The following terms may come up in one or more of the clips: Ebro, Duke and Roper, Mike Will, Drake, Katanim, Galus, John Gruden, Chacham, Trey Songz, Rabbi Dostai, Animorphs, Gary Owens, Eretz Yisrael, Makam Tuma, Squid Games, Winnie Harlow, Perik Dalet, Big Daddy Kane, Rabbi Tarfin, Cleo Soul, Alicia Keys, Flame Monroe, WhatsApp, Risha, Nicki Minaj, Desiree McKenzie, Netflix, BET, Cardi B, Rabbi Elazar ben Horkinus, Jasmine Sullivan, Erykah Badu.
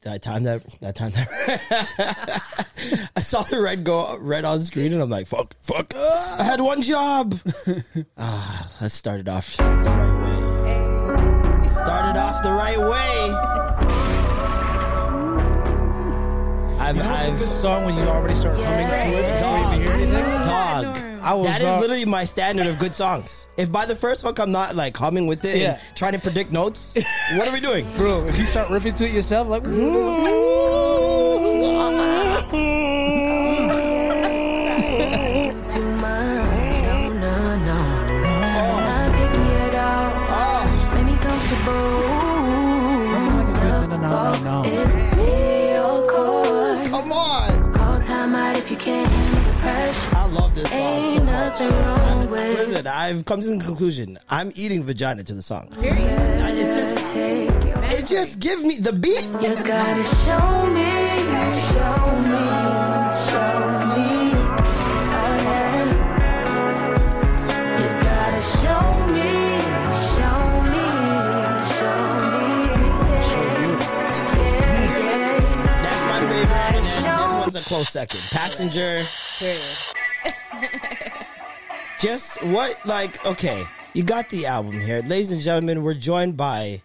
Did I time that? I saw the red go red on the screen and I'm like, fuck. I had one job. Let's start it off the right way. Hey. Started off the right way. I've a good song when you already start humming to it before you even hear anything. That is literally my standard of good songs. If by the first hook I'm not like humming with it and trying to predict notes, what are we doing? Bro, if you start riffing to it yourself, like... I love this song so much. Listen, I've come to the conclusion. I'm eating vagina to the song. It just gives me the beat. You gotta show me, You gotta show me. That's my favorite. This one's a close second. Passenger. Just what, like, okay, you got the album here, ladies and gentlemen. We're joined by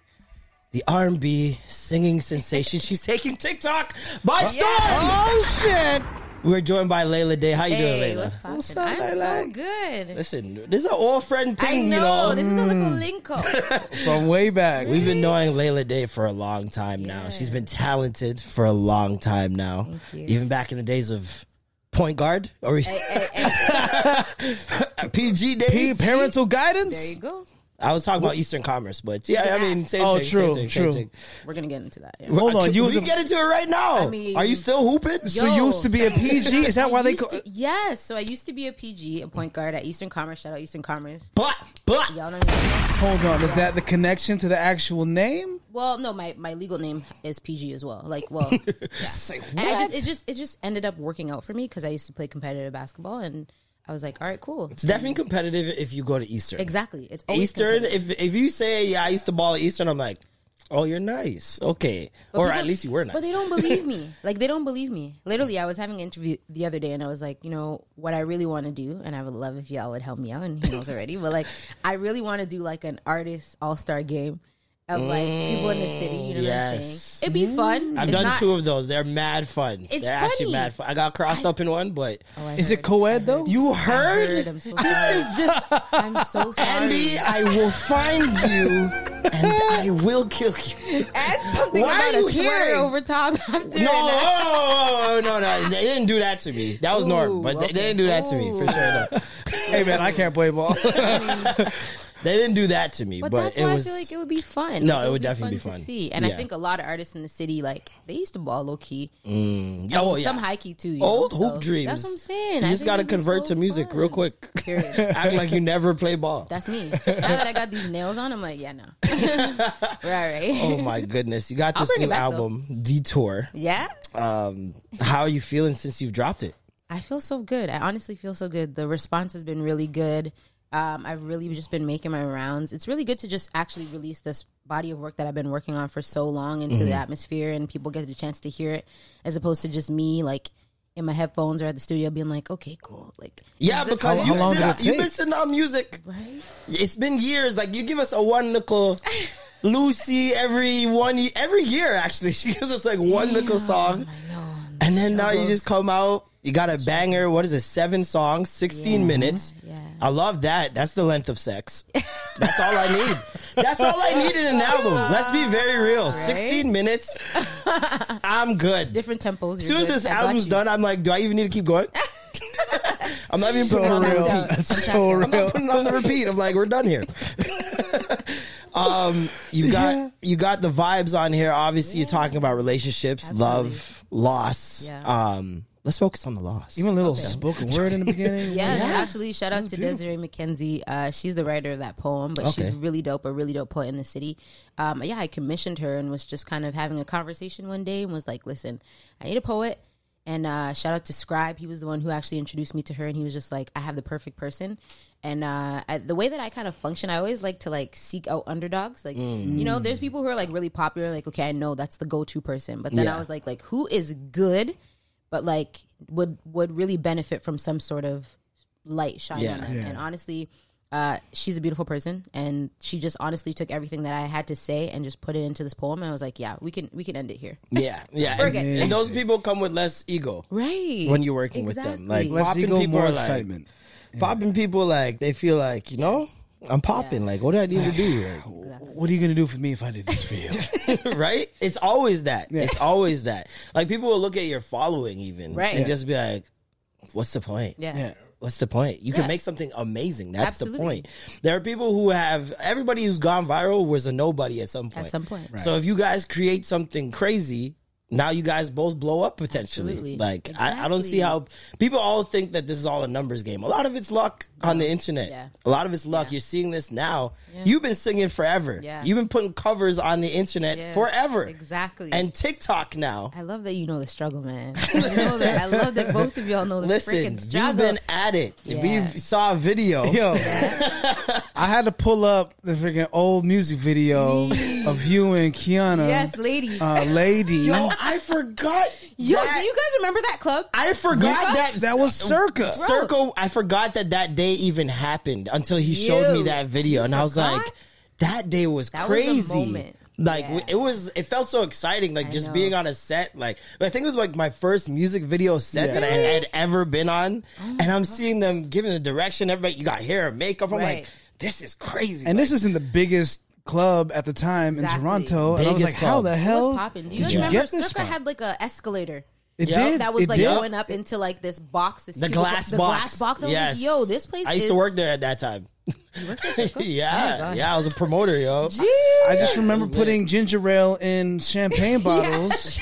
the R&B singing sensation. She's taking TikTok by storm. Oh shit! We're joined by Layla Day. How you doing, Layla? What's up, Layla? So good. Listen, this is an old friend thing, you know. This is a little link-up from way back. We've been knowing Layla Day for a long time now. She's been talented for a long time now, even back in the days of. Point guard or PG days, parental guidance. There you go. I was talking about Eastern Commerce, but yeah, I mean, same thing. We're gonna get into that. Yeah. Hold on, you get into it right now. I mean, are you still hooping? So you used to be a PG? Is that why they? Yes. So I used to be a PG, a point guard at Eastern Commerce. Shout out Eastern Commerce. But y'all don't know. Hold on, is that the connection to the actual name? Well, no, my legal name is PG as well. Like, well, yeah. Like, what? And it just ended up working out for me because I used to play competitive basketball, and I was like, all right, cool. It's definitely competitive if you go to Eastern. Exactly, it's Eastern. If you say, yeah, I used to ball at Eastern, I'm like, oh, you're nice, okay, but or people, at least you were nice. But they don't believe me. Like, they don't believe me. Literally, I was having an interview the other day, and I was like, you know what I really want to do, and I would love if y'all would help me out. And he knows already, but like, I really want to do like an artist all-star game. Of like people in the city, you know what I'm saying? It'd be fun. I've done two of those. They're mad fun. They're actually mad fun. I got crossed up in one, but is it co-ed though? You heard? I'm so sorry. I'm so sorry. Andy, I will find you and I will kill you. Add something about a sweater over top after. No, they didn't do that to me. That was Norm, but they didn't do that to me for sure. No. Hey man, I can't play ball. They didn't do that to me, but that's why I feel like it would be fun. No, like, it would definitely be fun to see. And I think a lot of artists in the city, like they used to ball low key, some high key too. Old hoop dreams. That's what I'm saying. You just gotta convert to music real quick. Act like you never play ball. That's me. Now that I got these nails on, I'm like, yeah, no, we're all right. Oh my goodness, you got this new album, Detour. Yeah. How are you feeling since you've dropped it? I feel so good. I honestly feel so good. The response has been really good. I've really just been making my rounds. It's really good to just actually release this body of work that I've been working on for so long into the atmosphere, and people get the chance to hear it, as opposed to just me like in my headphones or at the studio being like, okay, cool. Like, yeah, because you've been sitting on music. Right? It's been years. Like, you give us a one nickel... Lucy, every year, actually. She gives us like one nickel song. I know. And then now you just come out. You got a banger. What is it? 7 songs, 16 minutes. Yeah. I love that. That's the length of sex. That's all I need. That's all I need in an album. Let's be very real. Right? 16 minutes. I'm good. Different tempos. As soon as this album's done, I'm like, do I even need to keep going? I'm not even putting on the repeat. I'm not putting on the repeat. I'm like, we're done here. You got the vibes on here. Obviously, you're talking about relationships, love, loss. Yeah. Let's focus on the loss. Even a little spoken word in the beginning. Yes, yeah. Absolutely. Shout out to Desiree McKenzie. She's the writer of that poem, but she's a really dope poet in the city. I commissioned her and was just kind of having a conversation one day and was like, listen, I need a poet. And shout out to Scribe. He was the one who actually introduced me to her, and he was just like, I have the perfect person. And the way that I kind of function, I always like to seek out underdogs. Like, you know, there's people who are really popular. Like, okay, I know that's the go-to person. But then I was like, who is good but would really benefit from some sort of light shining on them. Yeah. And honestly, she's a beautiful person, and she just honestly took everything that I had to say and just put it into this poem. And I was like, yeah, we can end it here. Yeah, yeah. We're good. And those people come with less ego, right? When you're working with them, less ego, more excitement. Popping people, they feel you know, I'm popping. Yeah. What do I need to do? What are you gonna do for me if I did this for you? Right? It's always that. Yeah. It's always that. People will look at your following even, right? And just be like, what's the point? Yeah. What's the point? You can make something amazing. That's the point. There are people who everybody who's gone viral was a nobody at some point. Right. So if you guys create something crazy, now you guys both blow up potentially. Absolutely. I don't see how people all think that this is all a numbers game. A lot of it's luck on the internet. Yeah. A lot of it's luck. You're seeing this now. Yeah. You've been singing forever. Yeah. You've been putting covers on the internet forever. Exactly. And TikTok now. I love that you know the struggle, man. I love that both of y'all know the freaking struggle. You've been at it. Yeah. If you saw a video. Yo, I had to pull up the freaking old music video of you and Kiana. Yes, Lady. Lady. Yo, I forgot. Yo, do you guys remember that club? I forgot that. That was Circa. I forgot that day even happened until he showed me that video. And I was like, that day was crazy. That was a moment. It felt so exciting. Just being on a set. I think it was my first music video set that I had ever been on. Oh, and I'm seeing them giving the direction. Everybody, you got hair and makeup. I'm like, this is crazy. And this isn't the biggest club at the time in Toronto. Biggest and I was like, club. How the hell was popping? Do you guys remember Circa had an escalator? It did. That was going up into this box. This glass box. I was like, yo, this place I used to work there at that time. You worked at Circa? I was a promoter, yo. I just remember putting ginger ale in champagne bottles.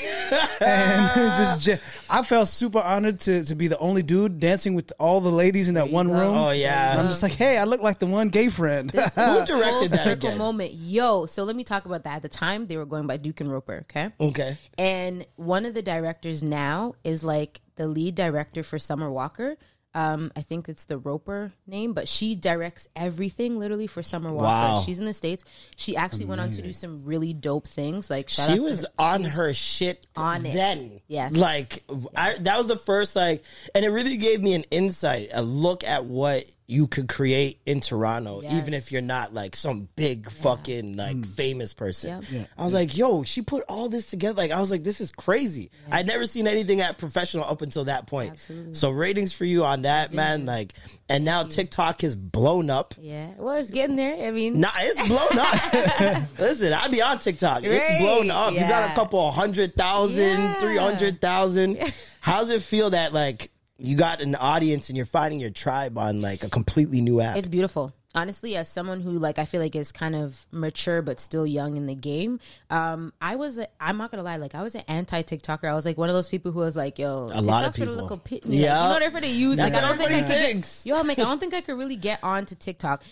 I felt super honored to be the only dude dancing with all the ladies in that one room. Oh, yeah. And I'm just like, hey, I look like the one gay friend. Who directed that again? Moment. Yo, so let me talk about that. At the time, they were going by Duke and Roper, okay? Okay. And one of the directors now is the lead director for Summer Walker. I think it's the Roper name, but she directs everything literally for Summer Walker. Wow. She's in the States. She actually went on to do some really dope things. She was on her shit then. Yes. That was the first and it really gave me an insight, a look at what you could create in Toronto, even if you're not some big fucking famous person. Yep. Yeah. I was like, yo, she put all this together. I was like, this is crazy. Yeah. I'd never seen anything at professional up until that point. Absolutely. So ratings for you on that, man. And now TikTok has blown up. Yeah. Well, it's getting there. I mean, it's blown up. Listen, I be on TikTok. Right. It's blown up. Yeah. You got a couple 100,000, 300,000. Yeah. How's it feel that you got an audience and you're finding your tribe on a completely new app? It's beautiful. Honestly, as someone who I feel is kind of mature but still young in the game, I'm not gonna lie, I was an anti-TikToker. I was one of those people who was yo, a lot of people. Yeah, I'm not there for the use. I don't think I could really get onto TikTok.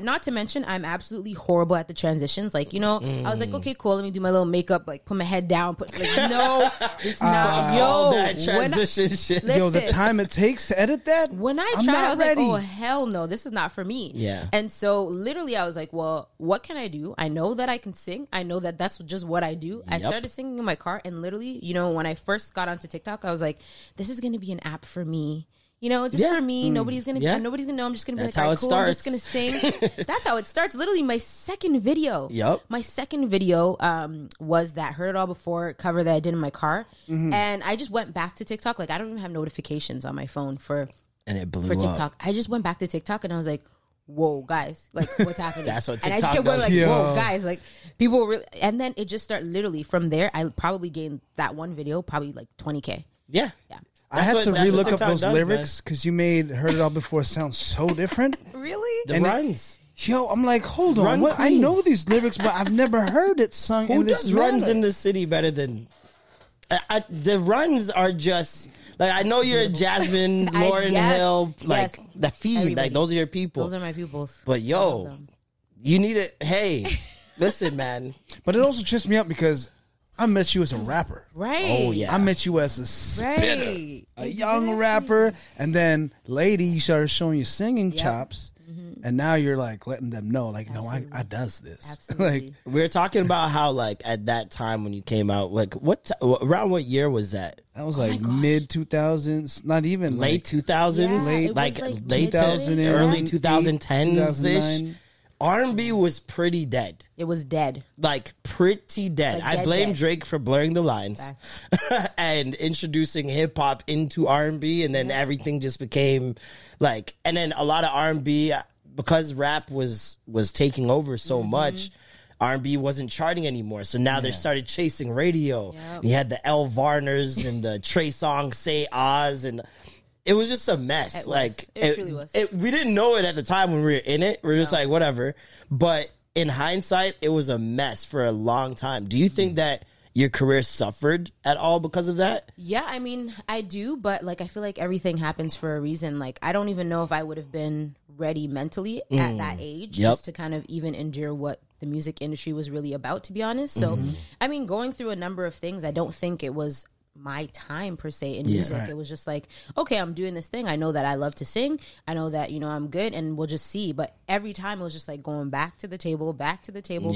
Not to mention, I'm absolutely horrible at the transitions. I was like, okay, cool. Let me do my little makeup. Put my head down. No, it's not. Yo, that transition shit. Listen, yo, the time it takes to edit that. When I tried, I was like, oh hell no, this is not for me. Yeah. And so literally, I was like, well, what can I do? I know that I can sing. I know that that's just what I do. Yep. I started singing in my car, and literally, when I first got onto TikTok, I was like, this is going to be an app for me. You know, just for me, nobody's gonna know. I'm just gonna be all right, cool, I'm just gonna sing. That's how it starts. Literally, my second video. Yep. My second video was that Heard It All Before cover that I did in my car, and I just went back to TikTok. I don't even have notifications on my phone for TikTok. Up. I just went back to TikTok and I was like, whoa, guys, what's happening? That's what TikTok does. And I just kept going whoa, guys, people really. And then it just started literally from there. I probably gained that one video probably 20K. Yeah. Yeah. That's I had to re-look up those lyrics because you made Heard It All Before sound so different. Really? The rhymes. Yo, I'm like, hold on. What? I know these lyrics, but I've never heard it sung in this manner. Who does runs in the city better than... the runs are just... Like, I know you're Jasmine, Lauren Hill, like, the feed. Everybody. Like, those are your people. Those are my pupils. But, yo, you need it. Hey, listen, man. But it also trips me up because... I met you as a rapper. Right. Oh, yeah. I met you as a spitter. Right. A young rapper. And then, lady, you started showing your singing chops. Mm-hmm. And now you're, like, letting them know, like, no, I does this. Absolutely. Like, we were talking about how, like, at that time when you came out, like, around what year was that? That was, like, mid-2000s. Not even. Late 2000s? Yeah, late, like late 2000 early 2010s-ish. R&B was pretty dead. It was dead. Like, pretty dead. Like, I blame Drake for blurring the lines and introducing hip-hop into R&B, and then everything just became, like... And then a lot of R&B, because rap was taking over so much, R&B wasn't charting anymore. So now they started chasing radio. Yep. You had the L. Varners and the Trey Songz, Say Oz, and... It was just a mess. It truly was. We didn't know it at the time when we were in it. We were just like, whatever. But in hindsight, it was a mess for a long time. Do you think that your career suffered at all because of that? Yeah, I mean, I do. But, like, I feel like everything happens for a reason. Like, I don't even know if I would have been ready mentally at that age just to kind of even endure what the music industry was really about, to be honest. So, I mean, going through a number of things, I don't think it was... my time per se in music. It was just like, okay, I'm doing this thing. I know that I love to sing. I know that, you know, I'm good, and we'll just see. But every time it was just like going back to the table, back to the table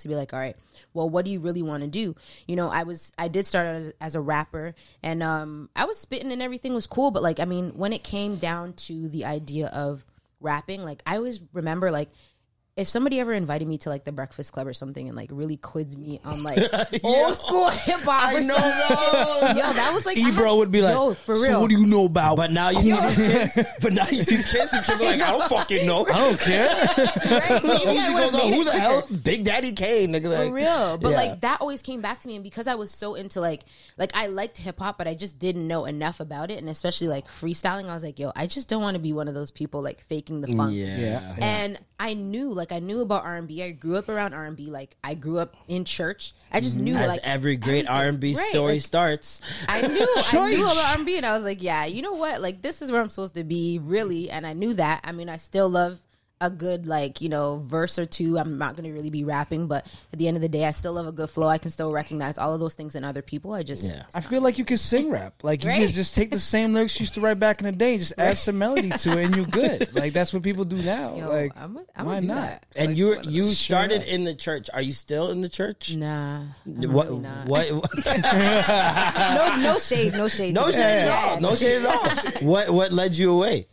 to be like, all right, well, what do you really want to do? You know, I did start out as a rapper, and I was spitting and everything was cool. But, like, I mean, when it came down to the idea of rapping, like, I always remember, like, if somebody ever invited me to, like, the Breakfast Club or something and, like, really quizzed me on, like, old school hip-hop or something. Yo, that was, like... Ebro would be like, yo, for real. So what do you know about... But now you see these kids. These kids are like, I don't fucking know. I don't care. Right? Who the hell is Big Daddy Kane? Nigga, like, for real. But, like, that always came back to me. And because I was so into, like, I liked hip-hop, but I just didn't know enough about it. And especially, like, freestyling, I was like, yo, I just don't want to be one of those people, like, faking the funk. Yeah. And I knew, like, I knew about R&B. I grew up around R&B. Like, I grew up in church. I just knew, as like... every great R&B story starts. I knew about R&B, and I was like, yeah, you know what? Like, this is where I'm supposed to be, really. And I knew that. I mean, I still love a good, like, you know, verse or two. I'm not going to really be rapping, but at the end of the day, I still love a good flow. I can still recognize all of those things in other people. I just... Yeah. I feel like you can sing rap. Like, you can just take the same lyrics you used to write back in the day and just add some melody to it, and you're good. Like, that's what people do now. Yo, like, I'm why not? That. And like, you started in the church. Are you still in the church? Nah. What? No shade. No shade at all. What led you away?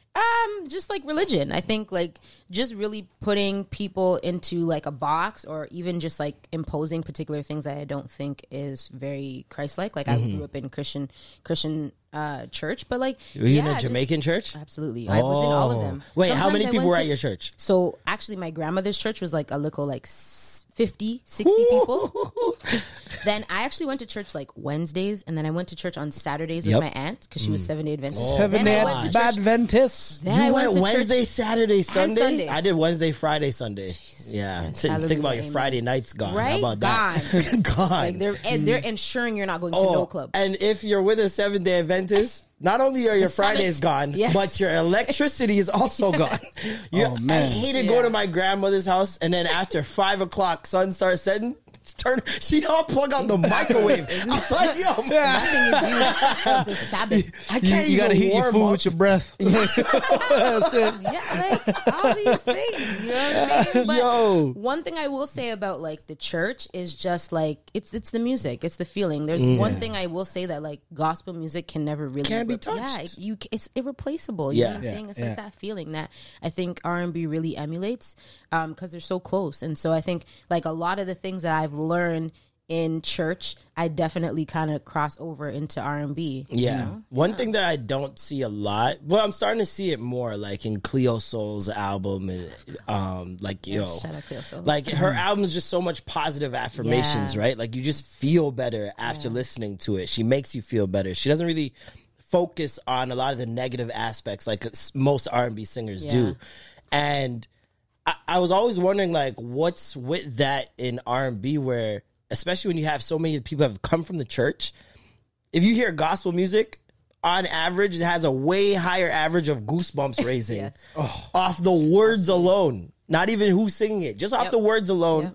Just like religion. I think like just really putting people into like a box, or even just like imposing particular things that I don't think is very Christ-like. Like I grew up in Christian church, but like were you in a Jamaican church? Absolutely. I was in all of them. Wait, sometimes how many people were at your church? So actually, my grandmother's church was like a little like 50, 60 people. Then I actually went to church like Wednesdays, and then I went to church on Saturdays with my aunt because she was Seventh-day Adventist. Seventh-day Adventist. You went Wednesday, Saturday, Sunday? I did Wednesday, Friday, Sunday. Jeez, yeah. Think about your Friday nights gone. Right? How about that? Gone. Like they're ensuring you're not going to no club. And if you're with a Seventh-day Adventist, not only are your Fridays gone, but your electricity is also gone. I hated going to my grandmother's house, and then after 5 o'clock, sun starts setting. She all plug out the microwave. I was like, yo, man. You gotta heat your food with your breath. That's it. Yeah, like all these things. You know what I'm saying? But one thing I will say about like the church is just like it's the music, it's the feeling. There's one thing I will say that like gospel music can never really be touched. Yeah, it's irreplaceable. You know what I'm saying? It's like that feeling that I think R&B really emulates because they're so close. And so I think like a lot of the things that I've learn in church, I definitely kind of cross over into R&B. Yeah. You know? One thing that I don't see a lot, well, I'm starting to see it more, like in Cleo Soul's album, and like shout out Cleo Soul. Like her album is just so much positive affirmations, right? Like you just feel better after listening to it. She makes you feel better. She doesn't really focus on a lot of the negative aspects like most R&B singers do, and I was always wondering, like, what's with that in R&B where, especially when you have so many people have come from the church, if you hear gospel music, on average, it has a way higher average of goosebumps raising yes. Off the words alone. Not even who's singing it. Just off the words alone. Yep.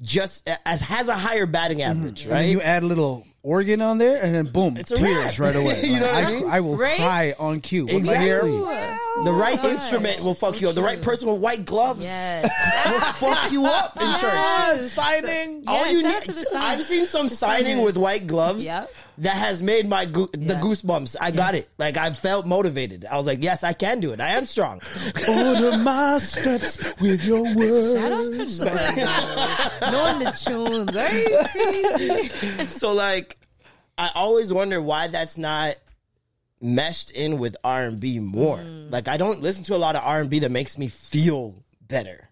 Just as has a higher batting average, right? And then you add a little organ on there, and then boom, it's tears right away. You know what I mean? I will cry on cue. Exactly. Wow. The right instrument will fuck you up. The right person with white gloves will fuck you up in church. Signing. So, all you need. I've seen some signing with white gloves that has made my goosebumps. I got it. Like, I felt motivated. I was like, yes, I can do it. I am strong. Order my steps with your words. Shout out to knowing the tunes, right? So, like, I always wonder why that's not meshed in with R&B more. Like, I don't listen to a lot of R&B that makes me feel better.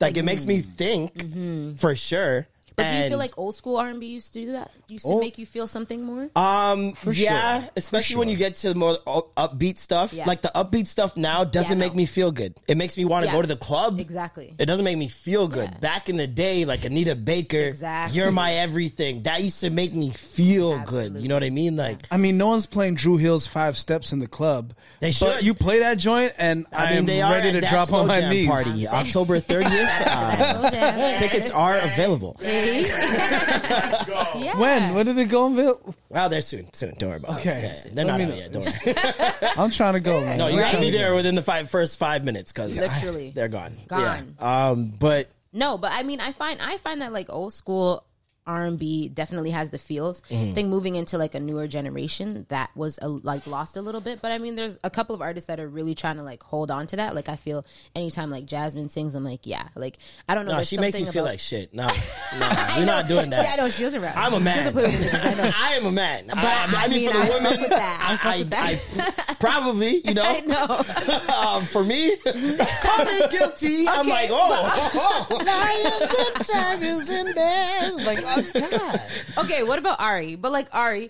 Like, it makes me think, for sure. But do you feel like old school R&B used to do that? Used to make you feel something more? For sure. Especially when you get to the more upbeat stuff. Yeah. Like the upbeat stuff now doesn't make me feel good. It makes me want to go to the club. Exactly. It doesn't make me feel good. Yeah. Back in the day, like Anita Baker, You're My Everything. That used to make me feel good. You know what I mean? Like, I mean, no one's playing Dru Hill's 5 Steps in the club. They should. But you play that joint, and I am ready to drop on my knees. Party October 30th. Tickets are available. Let's go. Yeah. When did it go in Bill? Wow, they're soon. Don't worry about it. Okay. Yeah, they're not out yet. Don't worry. I'm trying to go, man. No, you gotta be there within the first 5 minutes because literally they're gone. Yeah. But I mean, I find that like old school R&B definitely has the feels. I think moving into like a newer generation that was lost a little bit. But I mean, there's a couple of artists that are really trying to like hold on to that. Like I feel anytime like Jasmine sings, I'm like, like I don't know. No, she makes me feel like shit. No, we're not doing that. I know she doesn't rap. I'm a man. I am a man. But I mean, for the women, I probably, you know. I know. For me, call me guilty. Okay, I'm like, Like. God. Okay, what about Ari? But like Ari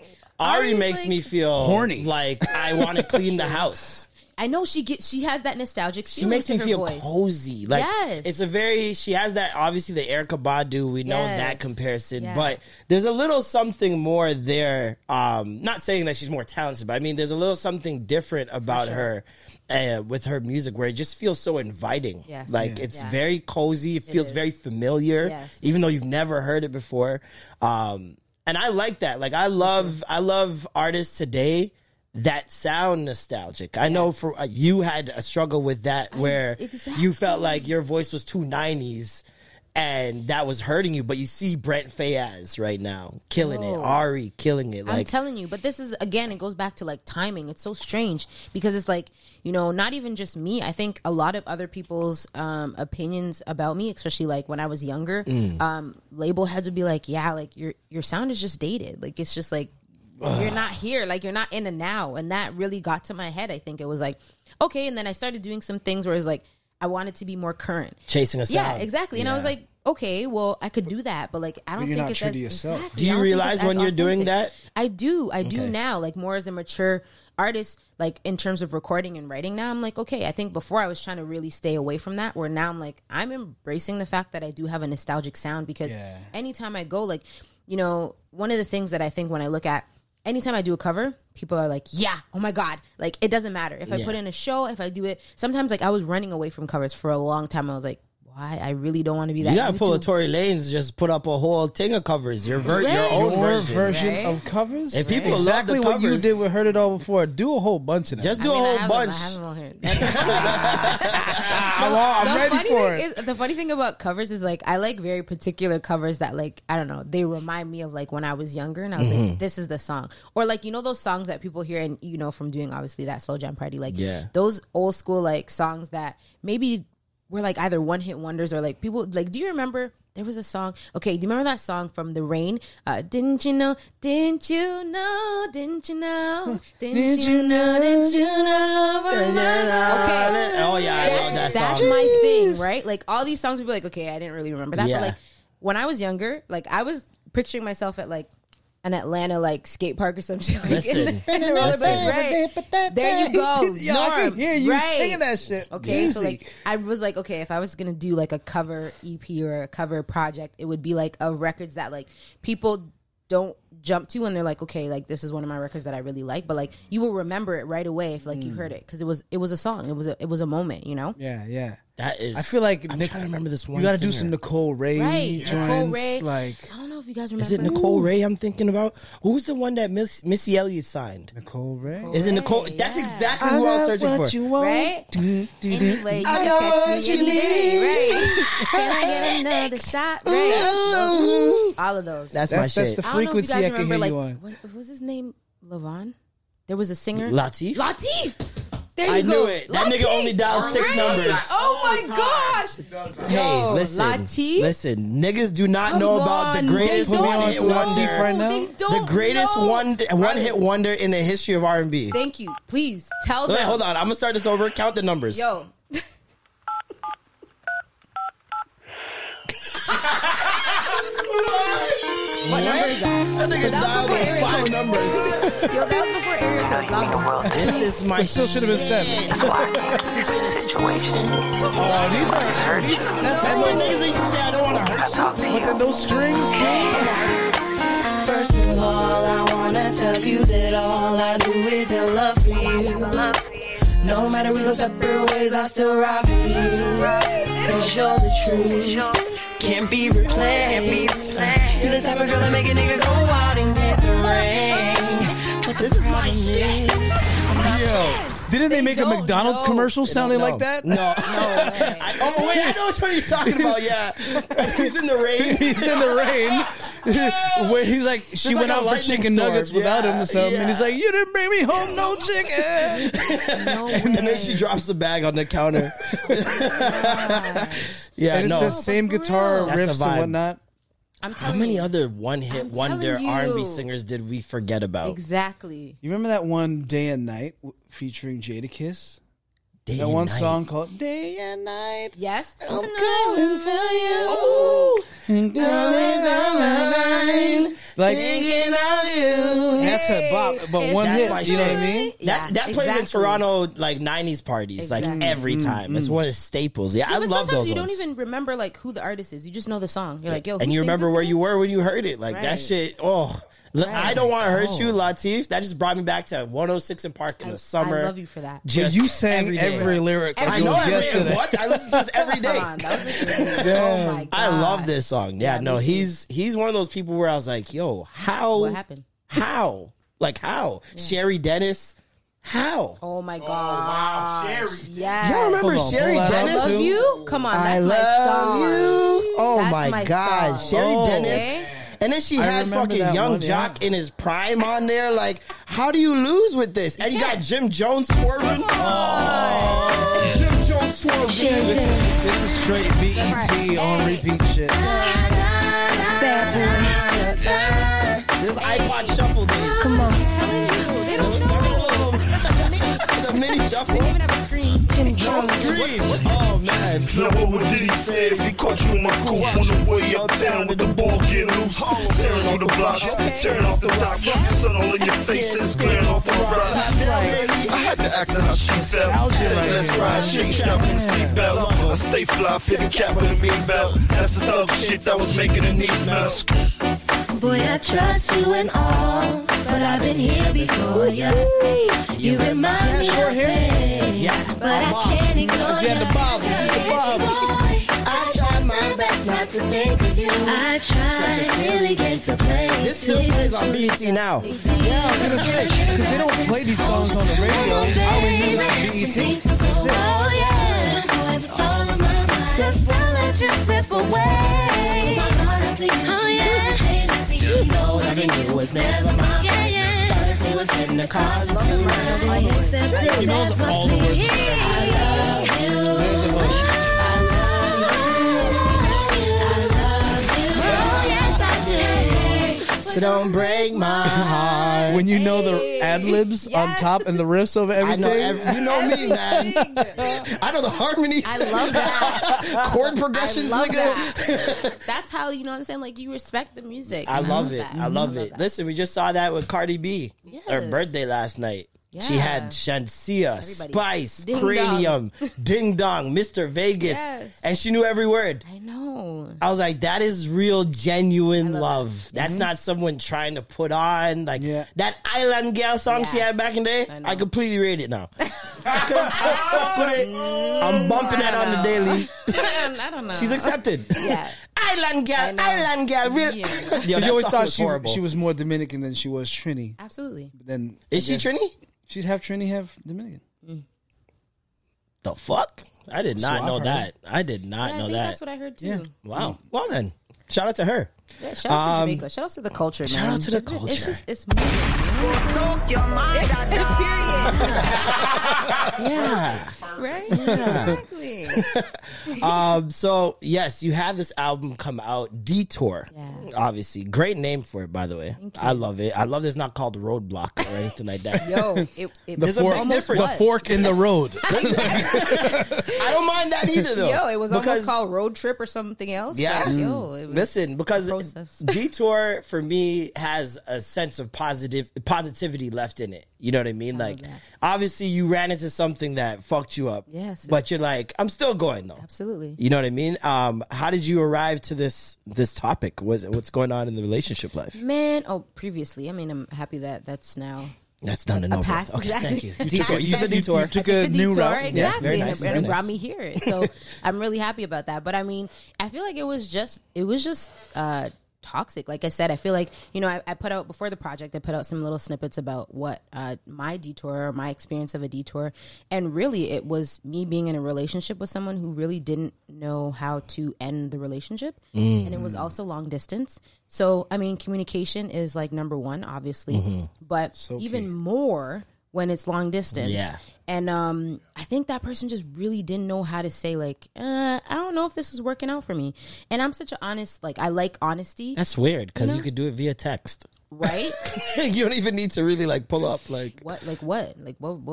makes me feel horny. Like I want to clean the house. I know she has that nostalgic. She makes me feel cozy. Like it's a very. She has that obviously the Erykah Badu. We know that comparison, but there's a little something more there. Not saying that she's more talented, but I mean there's a little something different about her. With her music where it just feels so inviting. Yes. Like it's very cozy. It feels very familiar, even though you've never heard it before. And I like that. Like I love artists today that sound nostalgic. I know for you had a struggle with that where you felt like your voice was too 90s. And that was hurting you, but you see Brent Faiyaz right now killing it, Ari killing it. Like, I'm telling you, but this is again, it goes back to like timing. It's so strange because it's like, you know, not even just me. I think a lot of other people's opinions about me, especially like when I was younger, label heads would be like, "Yeah, like your sound is just dated. Like it's just like you're not here. Like you're not in the now." And that really got to my head. I think it was like okay, and then I started doing some things where it's like. I wanted to be more current. Chasing a sound. Yeah, exactly. And I was like, okay, well, I could do that. But, like, I don't think it's as... You're not true to yourself. Exactly, do you realize when you're doing that? I do. I do now. Like, more as a mature artist, like, in terms of recording and writing now, I'm like, okay, I think before I was trying to really stay away from that, where now I'm like, I'm embracing the fact that I do have a nostalgic sound because anytime I go, like, you know, one of the things that I think when I look at anytime I do a cover, people are like, yeah, oh my God. Like, it doesn't matter. If I put in a show, if I do it. Sometimes, like, I was running away from covers for a long time. I was like, why? I really don't want to be that. You got to pull a Tory Lanez, just put up a whole thing of covers. Your own version of covers? And people love the covers. What you did with Heard It All Before. Do a whole bunch of them. Just do a whole bunch. I'm ready for it. The funny thing about covers is, like, I like very particular covers that, like, I don't know, they remind me of, like, when I was younger and I was like, this is the song. Or, like, you know those songs that people hear and, you know, from doing, obviously, that slow jam party. Like, those old school, like, songs that maybe were, like, either one-hit wonders or, like, people, like, do you remember... There was a song. Okay, do you remember that song from The Rain? Didn't you know? Okay. Oh, yeah, I love that song. That's my thing, right? Like, all these songs would be like, okay, I didn't really remember that. Yeah. But, like, when I was younger, like, I was picturing myself at, like, an Atlanta like skate park or some shit. Listen, there you go. Yo, Norm, I can hear you singing that shit. Okay, easy. So like I was like, okay, if I was gonna do like a cover EP or a cover project, it would be like a records that like people don't jump to and they're like, okay, like this is one of my records that I really like, but like you will remember it right away if like you heard it because it was a song, it was a moment, you know. Yeah, yeah. That is. I feel like I'm trying to remember this one. You got to do some Nicole Ray, right? Joins, Nicole Ray. Like I don't know if you guys remember. Is it Nicole Ray I'm thinking about? Who's the one that Missy Elliott signed? Nicole Ray. Is it Nicole? Yeah. That's exactly who I was searching for. You want. Right? Anyway, you I can catch me any day. Right? Can I get another shot? Right? All of those. That's my shit. That's the frequency I can hear you on. What was his name? Lavon. There was a singer. Latif. There you I go. Knew it. Latif. That nigga only dialed 6 numbers. Oh my gosh. Hey, listen. Latif? Listen, niggas do not Come know on. About the greatest one-hit wonder. Right now. The greatest one-hit wonder in the history of R&B. Thank you. Please tell them. Wait, hold on. I'm going to start this over. Count the numbers. Yo. What number is that? That nigga dialed like 5 numbers. Yo, that was before Erykah. This is my shit. Still should have been 7. Situation. Oh, these are hurt. That little niggas used to say, I don't want to hurt you. But then those strings, too. First of all, I want to tell you that all I do is in love for you. No matter we go separate ways, I still ride for you. Cause you're the truth. Can't be replaced. You're the type of girl that make a nigga go out and get the rain. But this is my shit. Yo, didn't they make a McDonald's commercial sounding like that? No. Oh, wait, I know what you're talking about, yeah. He's in the rain. He's in the rain. When he's like, she went out for chicken nuggets without him or something. And he's like, you didn't bring me home no chicken. And then she drops the bag on the counter. Yeah, and it's the same guitar riffs and whatnot. How many other one-hit wonder R&B singers did we forget about? Exactly. You remember that one Day and Night featuring Jadakiss? That one song called Day and Night. Yes. I'm going for you. Going for mine. Like, thinking of you. That's a bop, but one hit, you know what I mean? Yeah, that plays in Toronto, like, 90s parties, like, every time. It's one of the staples. Yeah, I love those ones. You don't even remember, like, who the artist is. You just know the song. You're like, yo, who And you remember where you were when you heard it. Like, that shit, Right. I don't want to hurt you, Latif. That just brought me back to 106 and Park in the summer. I love you for that. Just you sang every lyric. I know every what? I listen to this every day. Oh my God. I love this song. Yeah, no, he's one of those people where I was like, yo, how? What happened? How? Like how? Yeah. Sherry Dennis. How? Oh my God! Oh, wow, Sherry! Yeah, y'all remember Sherry Dennis? I love you. Come on, that's my song. You. Oh my God, Sherry Dennis. And then she had fucking Young Jock in his prime on there. Like, how do you lose with this? And you got Jim Jones swerving. Oh, Jim Jones swerving. This is straight BET on repeat shit. This is iPod shuffle days. Come on. The mini shuffle. They even have a screen. Jim Jones screen. Man. Now what did he say if he caught you in my coupe on the way uptown with the ball getting loose? Tearing on the blocks, tearing off the top, sun all in your face is glaring off the rocks. I had to ask her how she felt. Said let's ride, shake strap with the seatbelt. I stay fly, fit the cap with a mean belt. That's the thug shit that was making the knees mask. Boy, I trust you and all, but I've been here before ya. You remind me of things, but I can't ignore ya. I try my best not to think of you. I try really get to play. This still plays on BET now. Yeah, I'm gonna say, because they don't play these songs on the radio. I always knew that BET. Just don't let you slip away. Oh yeah. You know what I knew was never mine. Yeah, yeah. Trying to was in the car. I accept it. He knows all the words. I love you. So don't break my heart. When you know the ad-libs on top and the riffs of everything. You know me, man. I know the harmonies. I love that. Chord progressions. I love that. That's how, you know what I'm saying? Like, you respect the music. I love it. Listen, we just saw that with Cardi B. Yes. Her birthday last night. Yeah. She had Shantia, Spice, Ding Cranium, Dong. Ding Dong, Mr. Vegas, and she knew every word. I know. I was like, that is real, genuine love. That's not someone trying to put on. Like that Island Girl song she had back in the day, I completely rate it now. I fuck with it. I'm bumping that on the daily. I don't know. She's accepted. Yeah. Island girl, real. Yeah. Yo, you always thought she was more Dominican than she was Trini. Absolutely. But then she Trini? She's half Trini, half Dominican. Mm. The fuck? I did not know that. I did not know that. That's what I heard too. Yeah. Wow. Mm. Well then, shout out to her. Yeah, shout out to Jamaica. Shout out to the culture, man. Shout out to the culture. It's just, it's moving. Period. Yeah. Right? Yeah. Exactly. So, yes, you have this album come out, Detour, obviously. Great name for it, by the way. I love it. I love that it's not called Roadblock or anything like that. Yo, the fork in the road. I don't mind that either, though. Yo, it was almost called Road Trip or something else. Yeah. Like, yo, it was, listen, because Detour, for me, has a sense of positivity left in it. You know what I mean? Like, obviously, you ran into something that fucked you up. Yes. But you're like, I'm still going though. Absolutely. You know what I mean? How did you arrive to this topic? What's going on in the relationship life? Man, previously. I mean, I'm happy that's now. That's done and over. Okay, thank you. Detour. You did the detour. You took a new route. Exactly. Yeah, very nice. And it brought me here. So I'm really happy about that. But I mean, I feel like it was just toxic. Like I said, I feel like, you know, I put out before the project, I put out some little snippets about what my detour or my experience of a detour. And really it was me being in a relationship with someone who really didn't know how to end the relationship. Mm. And it was also long distance. So, I mean, communication is like number one, obviously, but so even more when it's long distance. Yeah. And I think that person just really didn't know how to say, like, I don't know if this is working out for me. And I'm such an honest, like, I like honesty. That's weird, because you could do it via text. Right? You don't even need to really, like, pull up, like... What were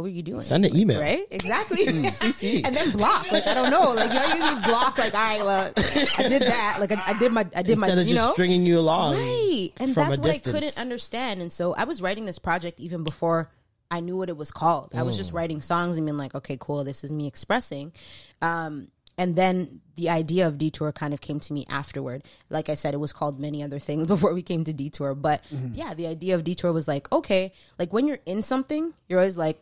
you doing? Send an email. Right? Exactly. CC. And then block. Like, I don't know. Like, y'all usually block, like, all right, well, I did that. Like, I did my, you know? Instead of just stringing you along. Right. And that's what distance. I couldn't understand. And so I was writing this project even before I knew what it was called. I was just writing songs and being like, okay, cool, this is me expressing. And then the idea of Detour kind of came to me afterward. Like I said, it was called many other things before we came to Detour. But yeah, the idea of Detour was like, okay, like when you're in something, you're always like,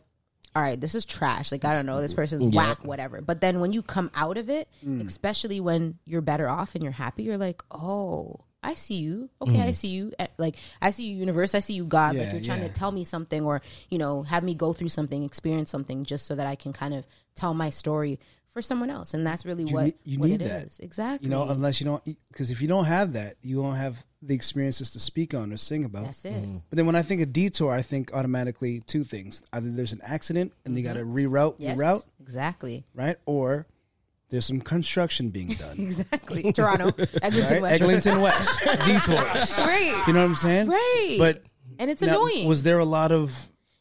all right, this is trash. Like, I don't know, this person's whack, whatever. But then when you come out of it, especially when you're better off and you're happy, you're like, oh, I see you. Okay, I see you. Like, I see you, universe. I see you, God. Yeah, like, you're trying to tell me something or, you know, have me go through something, experience something just so that I can kind of tell my story for someone else. And that's really what it is. Exactly. You know, unless you don't, because if you don't have that, you won't have the experiences to speak on or sing about. That's it. Mm. But then when I think of detour, I think automatically two things. Either there's an accident and they got to reroute. Exactly. Right? Or... there's some construction being done. Exactly. Toronto. Eglinton West. Detours. Right. You know what I'm saying? Right. But and it's annoying. Was there a lot of,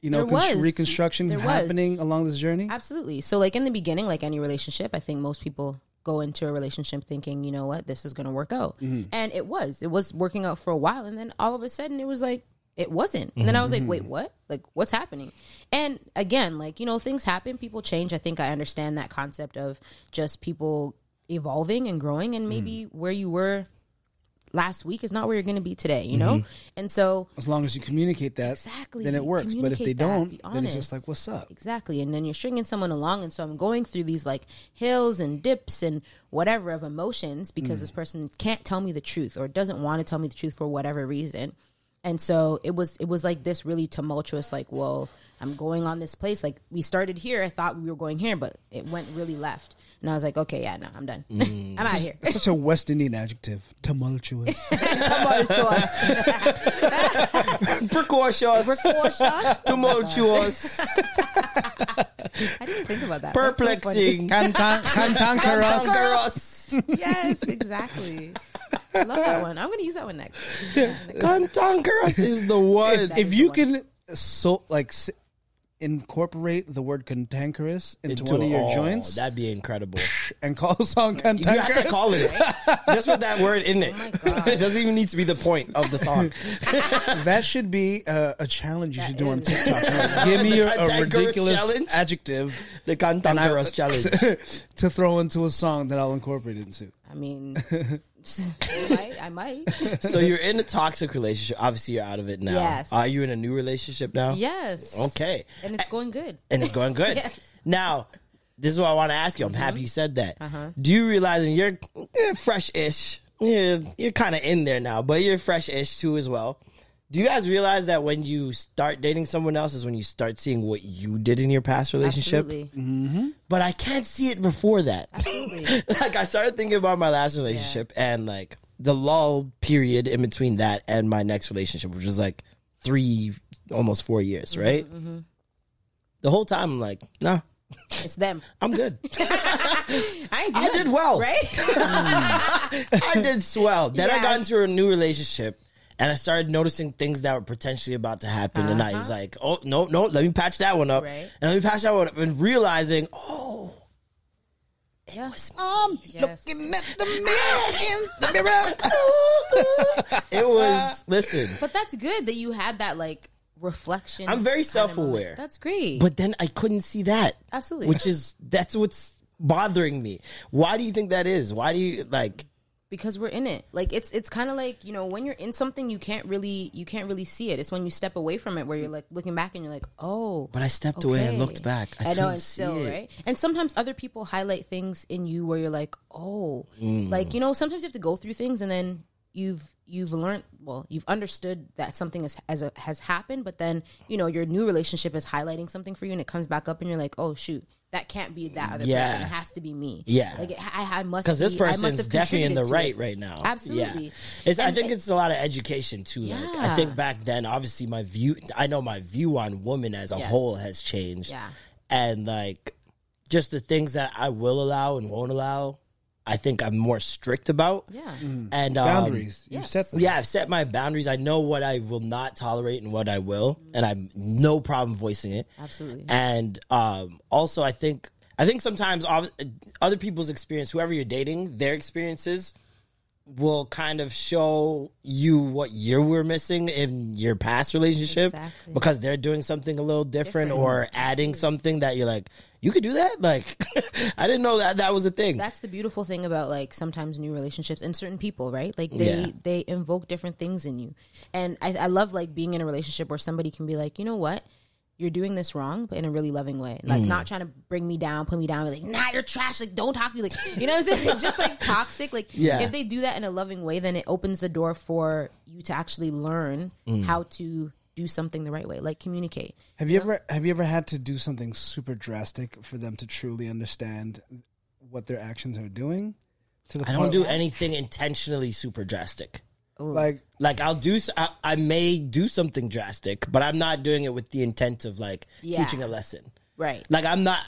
you know, reconstruction happening along this journey? Absolutely. So like in the beginning, like any relationship, I think most people go into a relationship thinking, you know what, this is going to work out. Mm-hmm. And it was working out for a while. And then all of a sudden it was like, it wasn't. And then I was like, wait, what? Like, what's happening? And again, like, you know, things happen. People change. I think I understand that concept of just people evolving and growing. And maybe where you were last week is not where you're going to be today, you know? And so... as long as you communicate that, then it works. But if they don't, then it's just like, what's up? Exactly. And then you're stringing someone along. And so I'm going through these, like, hills and dips and whatever of emotions because this person can't tell me the truth or doesn't want to tell me the truth for whatever reason. And so it was like this really tumultuous, like, whoa, I'm going on this place. Like, we started here. I thought we were going here, but it went really left. And I was like, okay, yeah, no, I'm done. I'm out of here. Such a West Indian adjective. Tumultuous. Precocious. Tumultuous. I didn't think about that. Perplexing. Cantankerous. Yes, exactly. I love that one. I'm going to use that one next. Canton Girls is the one. If you can incorporate the word cantankerous into one of your joints, that'd be incredible. And call a song cantankerous. You have to call it just with that word in it. Oh, it doesn't even need to be the point of the song. That should be a challenge you should do on TikTok. Right? Give me a ridiculous challenge. Adjective, the cantankerous challenge, to throw into a song that I'll incorporate into. I mean, I might. So you're in a toxic relationship. Obviously, you're out of it now. Yes. Are you in a new relationship now? Yes. Okay. And it's going good. Yes. Now, this is what I want to ask you. I'm happy you said that. Uh-huh. Do you realize you're fresh-ish? You're kind of in there now, but you're fresh-ish too as well. Do you guys realize that when you start dating someone else is when you start seeing what you did in your past relationship? Absolutely. Mm-hmm. But I can't see it before that. Absolutely. Like, I started thinking about my last relationship and, like, the lull period in between that and my next relationship, which was, like, 3, almost 4 years, right? Mm-hmm. The whole time, I'm like, nah. It's them. I'm good. I did well. Right? I did swell. Then I got into a new relationship. And I started noticing things that were potentially about to happen. Uh-huh. And I was like, oh, no, let me patch that one up. Right. And and realizing, oh, it was mom looking at the mirror in the mirror. It was, listen. But that's good that you had that, like, reflection. I'm very self-aware. That's great. But then I couldn't see that. Absolutely. That's what's bothering me. Why do you think that is? Why do you, like... Because we're in it. Like, it's kind of like, you know, when you're in something, you can't really see it. It's when you step away from it where you're, like, looking back and you're like, oh. But I stepped away and looked back. I know, it's still, right? And sometimes other people highlight things in you where you're like, oh. Mm. Like, you know, sometimes you have to go through things and then you've understood that something has happened. But then, you know, your new relationship is highlighting something for you and it comes back up and you're like, oh, shoot. That can't be that other person. It has to be me. Yeah. Like, I must be. Because this person's definitely in the right right now. Absolutely. Yeah. I think it's a lot of education, too. Yeah. Like, I think back then, obviously, my view on women as a whole has changed. Yeah. And, like, just the things that I will allow and won't allow, I think I'm more strict about. Yeah. Mm. And boundaries. You've set them. Yeah, I've set my boundaries. I know what I will not tolerate and what I will. Mm. And I'm no problem voicing it. Absolutely. And also I think sometimes other people's experience, whoever you're dating, their experiences will kind of show you what you were missing in your past relationship. Exactly. Because they're doing something a little different or adding something that you're like, you could do that? Like, I didn't know that was a thing. That's the beautiful thing about, like, sometimes new relationships and certain people, right? Like, they invoke different things in you. And I love, like, being in a relationship where somebody can be like, you know what? You're doing this wrong, but in a really loving way. Like, not trying to bring me down, put me down, like, nah, you're trash, like, don't talk to me. Like, you know what I'm saying? Just, like, toxic. Like, if they do that in a loving way, then it opens the door for you to actually learn how to do something the right way, like communicate. Have you ever had to do something super drastic for them to truly understand what their actions are doing? I don't do anything intentionally super drastic. Like I may do something drastic, but I'm not doing it with the intent of, like, teaching a lesson. Right. Like, I'm not,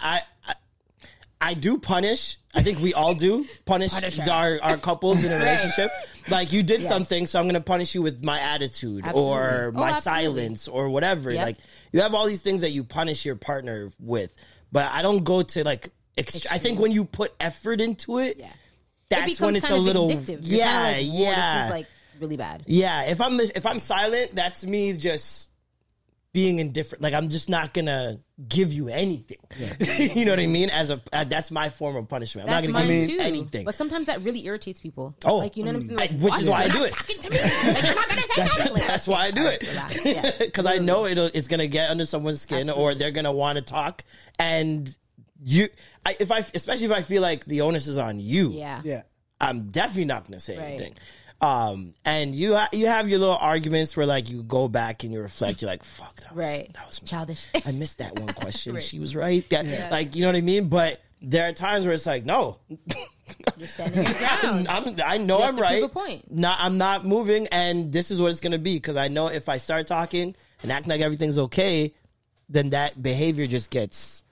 I do punish. I think we all do punish our couples in a relationship. Like, you did something, so I'm going to punish you with my attitude or my silence or whatever. Yep. Like, you have all these things that you punish your partner with, but I don't go to, like, I think when you put effort into it, that's when it's a little, this is, like, really bad. Yeah, if I'm silent, that's me just being indifferent. Like, I'm just not gonna give you anything. Yeah. You know what I mean? That's my form of punishment. I'm not gonna give you anything. But sometimes that really irritates people. Oh, like, you know what I'm saying? Like, which is why I do it. Talking to me. Like, you're not gonna say nothing. That's why I do it. Because I know it's gonna get under someone's skin, or they're gonna want to talk. And especially if I feel like the onus is on you. Yeah. I'm definitely not gonna say anything. And you have your little arguments where, like, you go back and you reflect. You're like, fuck, that was childish. I missed that one question. Right. She was right. Yeah. Like, you know what I mean? But there are times where it's like, no. You're standing your ground. I know I'm right. Prove a point. I'm not moving, and this is what it's going to be. Because I know if I start talking and acting like everything's okay, then that behavior just gets...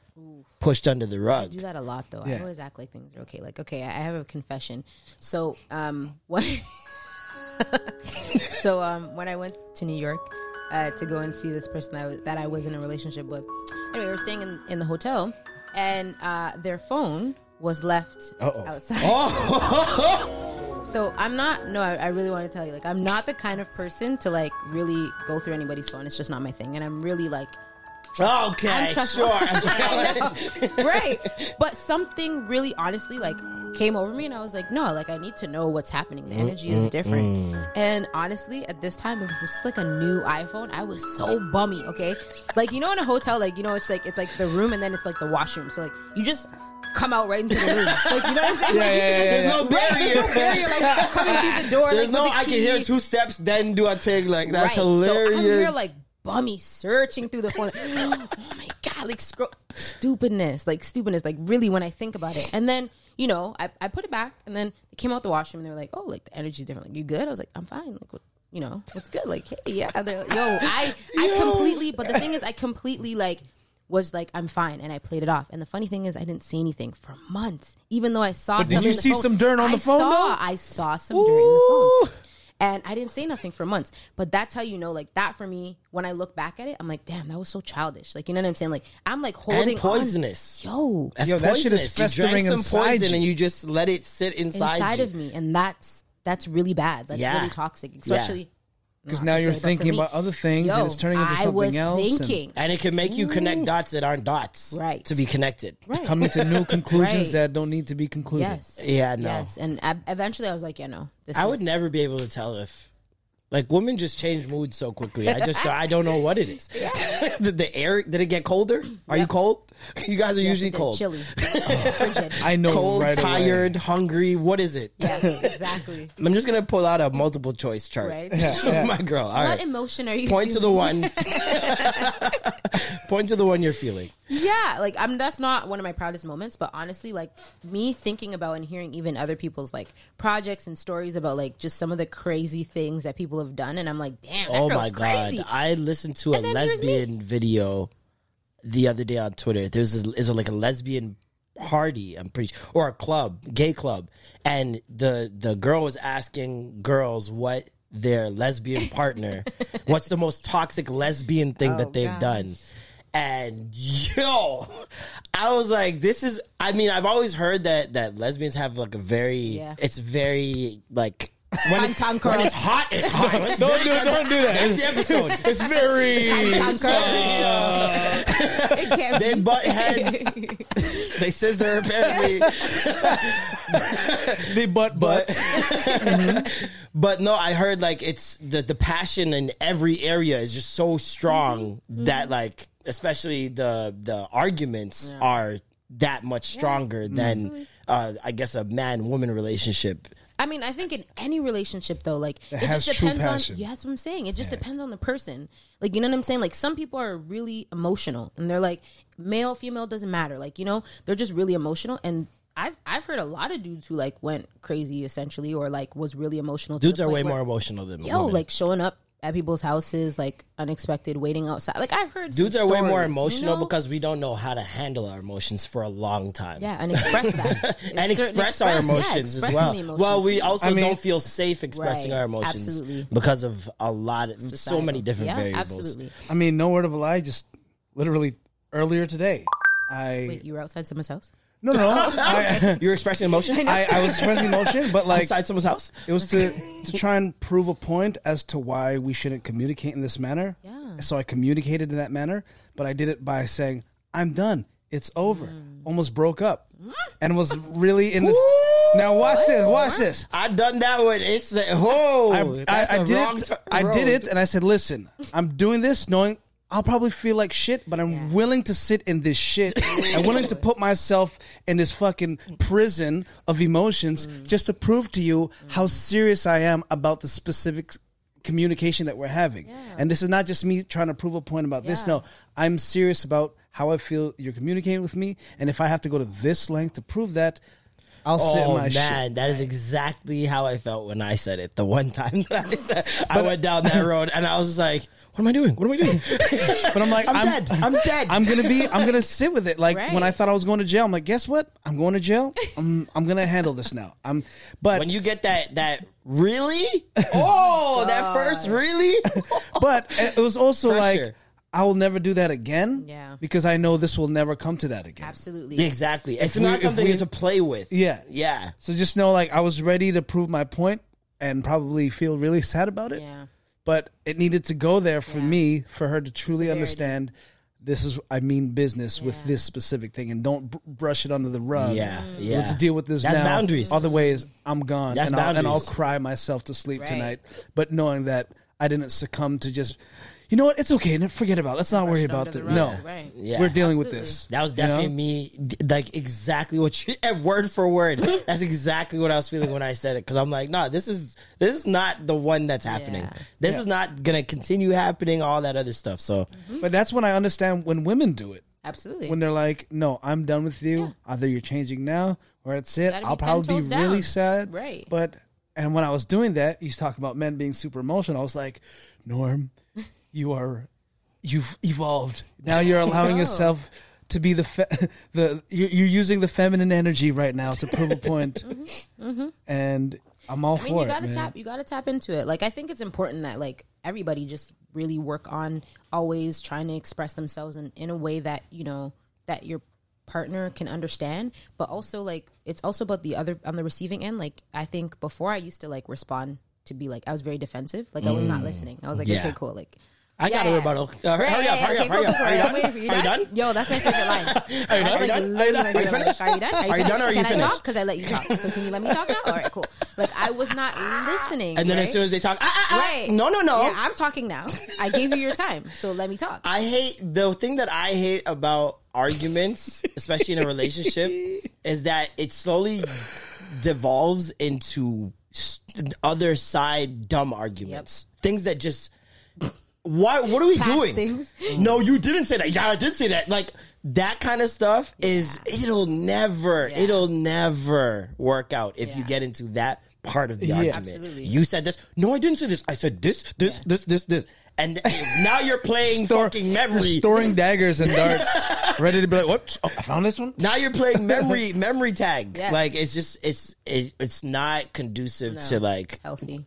pushed under the rug. I do that a lot, though. Yeah. I always act like things are okay. Like, okay, I have a confession. So, So when I went to New York to go and see this person that I was in a relationship with, anyway, we were staying in the hotel, and their phone was left outside. So I'm not, I really want to tell you, like, I'm not the kind of person to, like, really go through anybody's phone. It's just not my thing. And I'm really, like, right. But something really honestly, like, came over me, and I was like, no, like, I need to know what's happening. The energy is different. And honestly, at this time, it was just like a new iPhone. I was so bummy, okay? Like, in a hotel, like, it's like the room, and then it's like the washroom. So, like, you just come out right into the room. Like, you know what I'm saying? There's no barrier. Like, coming through the door. I can hear two steps, then do I take, like, that's right. Hilarious. So I'm here, like, bummy, searching through the phone. Like, oh my God, like, stupidness. Like, really, when I think about it. And then, I put it back, and then it came out the washroom, and they were like, oh, like, the energy's different. Like, you good? I was like, I'm fine. Like, it's good. Like, hey, yeah. And they're like, I completely, like, was like, I'm fine, and I played it off. And the funny thing is, I didn't say anything for months, even though I saw some. But did you see some dirt on the phone, though? I saw some dirt in the phone. And I didn't say nothing for months. But that's how you know, like, that for me, when I look back at it, I'm like, damn, that was so childish. Like, you know what I'm saying? Like, I'm, like, holding and poisonous. On. That shit is festering inside poison, and you just let it sit inside of me. And that's really bad. That's really toxic, especially... Yeah. Because now you're thinking about other things, and it's turning into something else. And it can make you connect dots that aren't dots to be connected. Right. Coming to new conclusions that don't need to be concluded. Yes. Yeah, no. Yes, and eventually I was like, I would never be able to tell if, like, women just change moods so quickly. I don't know what it is. Yeah. Did it get colder? Are you cold? You guys are usually cold. Chilly. Frigid. I know. Cold, right, tired, hungry. What is it? Yeah, exactly. I'm just gonna pull out a multiple choice chart. Right. Yeah. Yeah. My girl. All right. What emotion are you? Point feeling? To the one. Point to the one you're feeling. Yeah, like that's not one of my proudest moments, but honestly, like, me thinking about and hearing even other people's, like, projects and stories about, like, just some of the crazy things that people have done, and I'm like, damn, that girl's crazy. God. I listened to a lesbian video the other day on Twitter. There's like a lesbian party, I'm pretty sure, or a club, gay club, and the girl was asking girls what their lesbian partner, what's the most toxic lesbian thing that they've done. And I was like, this is, I mean, I've always heard that lesbians have, like, a very, it's very, like, when it's hot, it's hot. Don't do that. That's the episode. It's very... it can't be. They butt heads. They scissor, apparently. They butt butts. Mm-hmm. But no, I heard, like, it's the passion in every area is just so strong that, like, especially the arguments are that much stronger than, I guess, a man-woman relationship. I mean, I think in any relationship, though, like, it just depends on... Yeah, that's what I'm saying. It just depends on the person. Like, you know what I'm saying? Like, some people are really emotional, and they're like, male, female, doesn't matter. Like, they're just really emotional. And I've heard a lot of dudes who, like, went crazy, essentially, or, like, was really emotional. Dudes are way more emotional than women. Yo, like, showing up at people's houses, like, unexpected, waiting outside. Like, I've heard dudes are way more emotional because we don't know how to handle our emotions for a long time. Yeah, and express that. And express our emotions as well. Well, we also don't feel safe expressing our emotions because of a lot of so many different variables. Absolutely. I mean, no word of a lie, just literally earlier today, Wait, you were outside someone's house? No. You were expressing emotion? I was expressing emotion, but, like... Inside someone's house? It was to try and prove a point as to why we shouldn't communicate in this manner. Yeah. So I communicated in that manner, but I did it by saying, I'm done. It's over. Almost broke up. And was really in this... Now watch this. I done that with... It's the... I did it, and I said, listen, I'm doing this knowing... I'll probably feel like shit, but I'm willing to sit in this shit. I'm willing to put myself in this fucking prison of emotions just to prove to you how serious I am about the specific communication that we're having. Yeah. And this is not just me trying to prove a point about this. No, I'm serious about how I feel you're communicating with me. And if I have to go to this length to prove that, I'll sit my shit. Oh, man, that is exactly how I felt when I said it. The one time that I said, I went down that road and I was just like, what am I doing? What am I doing? But I'm like, I'm dead. I'm going to sit with it. Like when I thought I was going to jail, I'm like, guess what? I'm going to jail. I'm going to handle this now. But when you get that really? Oh, that first really? But it was also like, I will never do that again. Yeah. Because I know this will never come to that again. Absolutely. Exactly. It's not something you have to play with. Yeah. Yeah. So just know, like, I was ready to prove my point and probably feel really sad about it. Yeah. But it needed to go there for me, for her to truly understand this is, I mean, business with this specific thing, and don't brush it under the rug. Yeah. Yeah. Let's deal with this. That's now. Boundaries. Otherwise, I'm gone. That's boundaries. And I'll cry myself to sleep tonight. But knowing that I didn't succumb to just... You know what? It's okay. Forget about it. Let's not worry about it. No. Right. Yeah. We're dealing with this. That was definitely me, like, exactly what you, word for word. That's exactly what I was feeling when I said it. Because I'm like, no, this is not the one that's happening. Yeah. This is not going to continue happening, all that other stuff. So, But that's when I understand when women do it. Absolutely. When they're like, no, I'm done with you. Yeah. Either you're changing now or it's it. I'll probably be really sad. Right. But, and when I was doing that, you talk about men being super emotional. I was like, Norm. You've evolved. Now you're allowing yourself to be you're using the feminine energy right now to prove a point. And I'm all for it. You gotta tap into it. Like, I think it's important that, like, everybody just really work on always trying to express themselves in a way that, you know, that your partner can understand. But also, like, it's also about on the receiving end. Like, I think before I used to, like, respond to be like, I was very defensive. Like, I was not listening. I was like, okay, cool. Like, I got a rebuttal. Hurry up. Are you done? Yo, that's my favorite line. Are you done? Can I talk? Because I let you talk. So can you let me talk now? All right, cool. Like, I was not listening. And then as soon as they talk, no. Yeah, I'm talking now. I gave you your time. So let me talk. The thing that I hate about arguments, especially in a relationship, is that it slowly devolves into other side dumb arguments. Things that just... What are we doing? Things. No, you didn't say that. Yeah, I did say that. Like, that kind of stuff is, it'll never work out if you get into that part of the argument. Absolutely. You said this. No, I didn't say this. I said this. And now you're playing fucking memory. Storing daggers and darts. Ready to be like, what? Oh, I found this one? Now you're playing memory tag. Yes. Like, it's just, it's not conducive to, like, healthy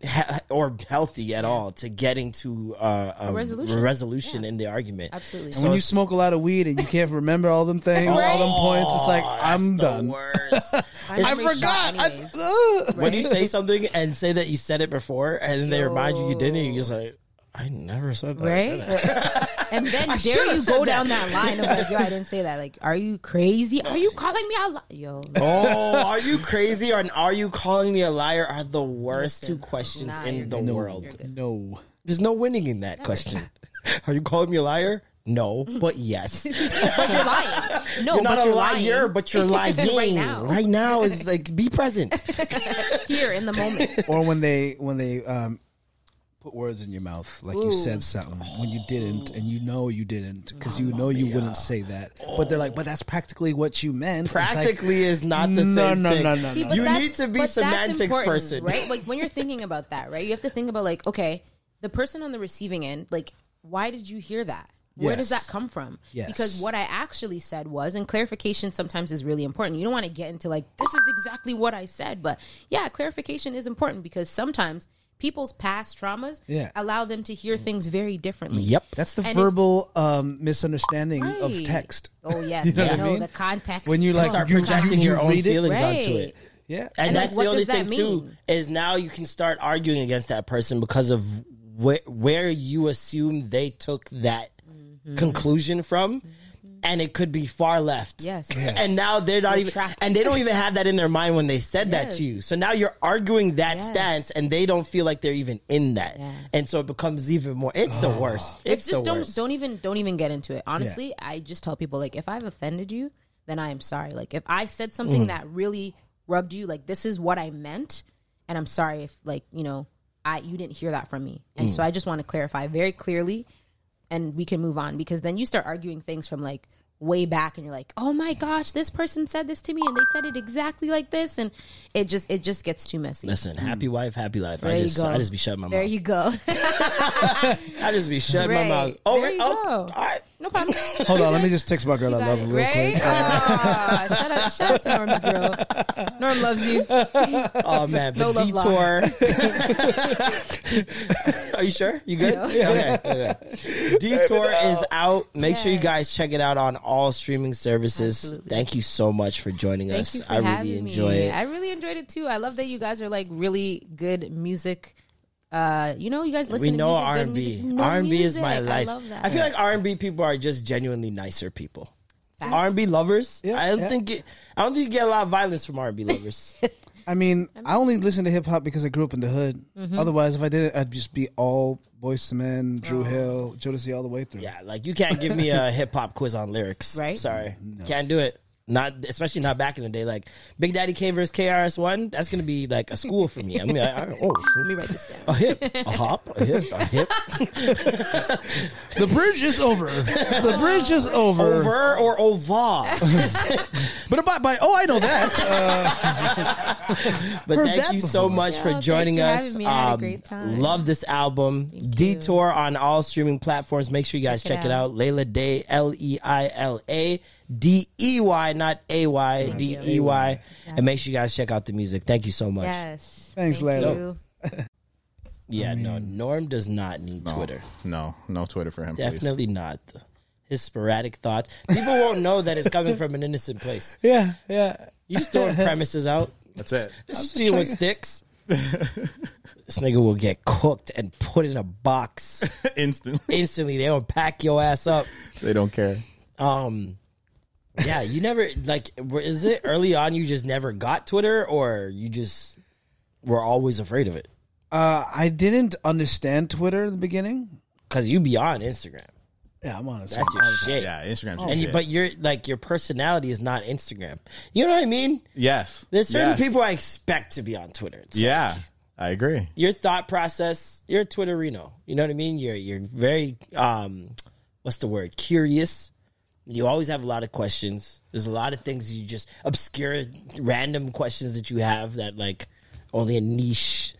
at all to getting to a resolution in the argument. Absolutely. And so when you smoke a lot of weed and you can't remember all them things, all them points, it's like, I'm done. Worst. I forgot. When you say something and say that you said it before and then they remind you didn't, you're just like, I never said that. Right? And then dare you go down that line of like, yo, I didn't say that. Like, are you crazy? Are you calling me a liar? Yo. Oh, are you crazy or are you calling me a liar are the worst two questions in the world. No. There's no winning in that question. Are you calling me a liar? No, but yes. But you're lying. No, you're not a liar, but you're lying. Right now is like, be present. Here in the moment. Or when they put words in your mouth, like you said something when you didn't, and you know you didn't, because you know you wouldn't say that. But they're like, but that's practically what you meant. Practically like, is not the same thing. No. See, you need to be semantics person, right? Like when you're thinking about that, right? You have to think about like, okay, the person on the receiving end, like, why did you hear that? Where does that come from? Yes. Because what I actually said was, and clarification sometimes is really important. You don't want to get into like, this is exactly what I said, but yeah, clarification is important because sometimes people's past traumas allow them to hear things very differently. Yep. That's the verbal misunderstanding of text. Oh, yes. You know what I mean? The context. When you like start projecting your own feelings onto it. Yeah. And that's like, the only thing, too, is now you can start arguing against that person because of where you assume they took that conclusion from. And it could be far left. Yes. And now they're not and they don't even have that in their mind when they said that to you. So now you're arguing that stance and they don't feel like they're even in that. Yeah. And so it becomes even more, it's the worst. It's just the worst. Don't even get into it. Honestly, I just tell people like, if I've offended you, then I am sorry. Like if I said something that really rubbed you, like this is what I meant. And I'm sorry if like, you know, you didn't hear that from me. And so I just want to clarify very clearly and we can move on because then you start arguing things from like, way back and you're like, oh my gosh, this person said this to me and they said it exactly like this, and it just gets too messy. Listen, happy wife, happy life. I just be shutting my mouth. There you go. I just be shutting my mouth. Oh, there you go. All right. No problem. Hold on, let me just text my girl. I love her real quick. Shout out to Norm's girl. Norm loves you. Oh man, but no Detour. Are you sure? You good? No. Yeah, okay. Detour is out. Make sure you guys check it out on all streaming services. Absolutely. Thank you so much for joining us. I really enjoyed it. I really enjoyed it too. I love that you guys are like really good music. You know, you guys listen to music, R&B. R&B is my life. I love that. I feel like R&B people are just genuinely nicer people. Facts. R&B lovers. Yeah, I don't think you get a lot of violence from R&B lovers. I mean, I only listen to hip hop because I grew up in the hood. Mm-hmm. Otherwise, if I didn't, I'd just be all Boyz II Men, Drew Hill, Jodeci all the way through. Yeah, like you can't give me a hip hop quiz on lyrics. Right? Sorry, can't do it. Not especially not back in the day. Like Big Daddy Kane versus KRS-One, that's gonna be like a school for me. I mean, let me write this down. A hip, a hop, a hip, a hip. The bridge is over. The bridge is over. Over or over. But by I know that. But thank you so much for joining us. Me. I had a great time. Love this album. Detour on all streaming platforms. Make sure you guys check it out. Layla Day, LEILA DEY, not AY, DEY. And make sure you guys check out the music. Thank you so much. Yes. Thanks, Layla. Yeah, Norm does not need Twitter. No Twitter for him. Definitely not. His sporadic thoughts. People won't know that it's coming from an innocent place. Yeah. You just throwing premises out. That's it. Just see what sticks. This nigga will get cooked and put in a box. Instantly. They don't pack your ass up. They don't care. Yeah, you never, like, is it early on you just never got Twitter, or you just were always afraid of it? I didn't understand Twitter in the beginning. Because you be on Instagram. Yeah, I'm on Instagram. That's your shit. Yeah, Instagram's your shit. But you're, like, your personality is not Instagram. You know what I mean? Yes. There's certain people I expect to be on Twitter. It's like, I agree. Your thought process, you're a Twitterino. You know what I mean? You're very, what's the word, curious. You always have a lot of questions. There's a lot of things you just obscure, random questions that you have that like only a niche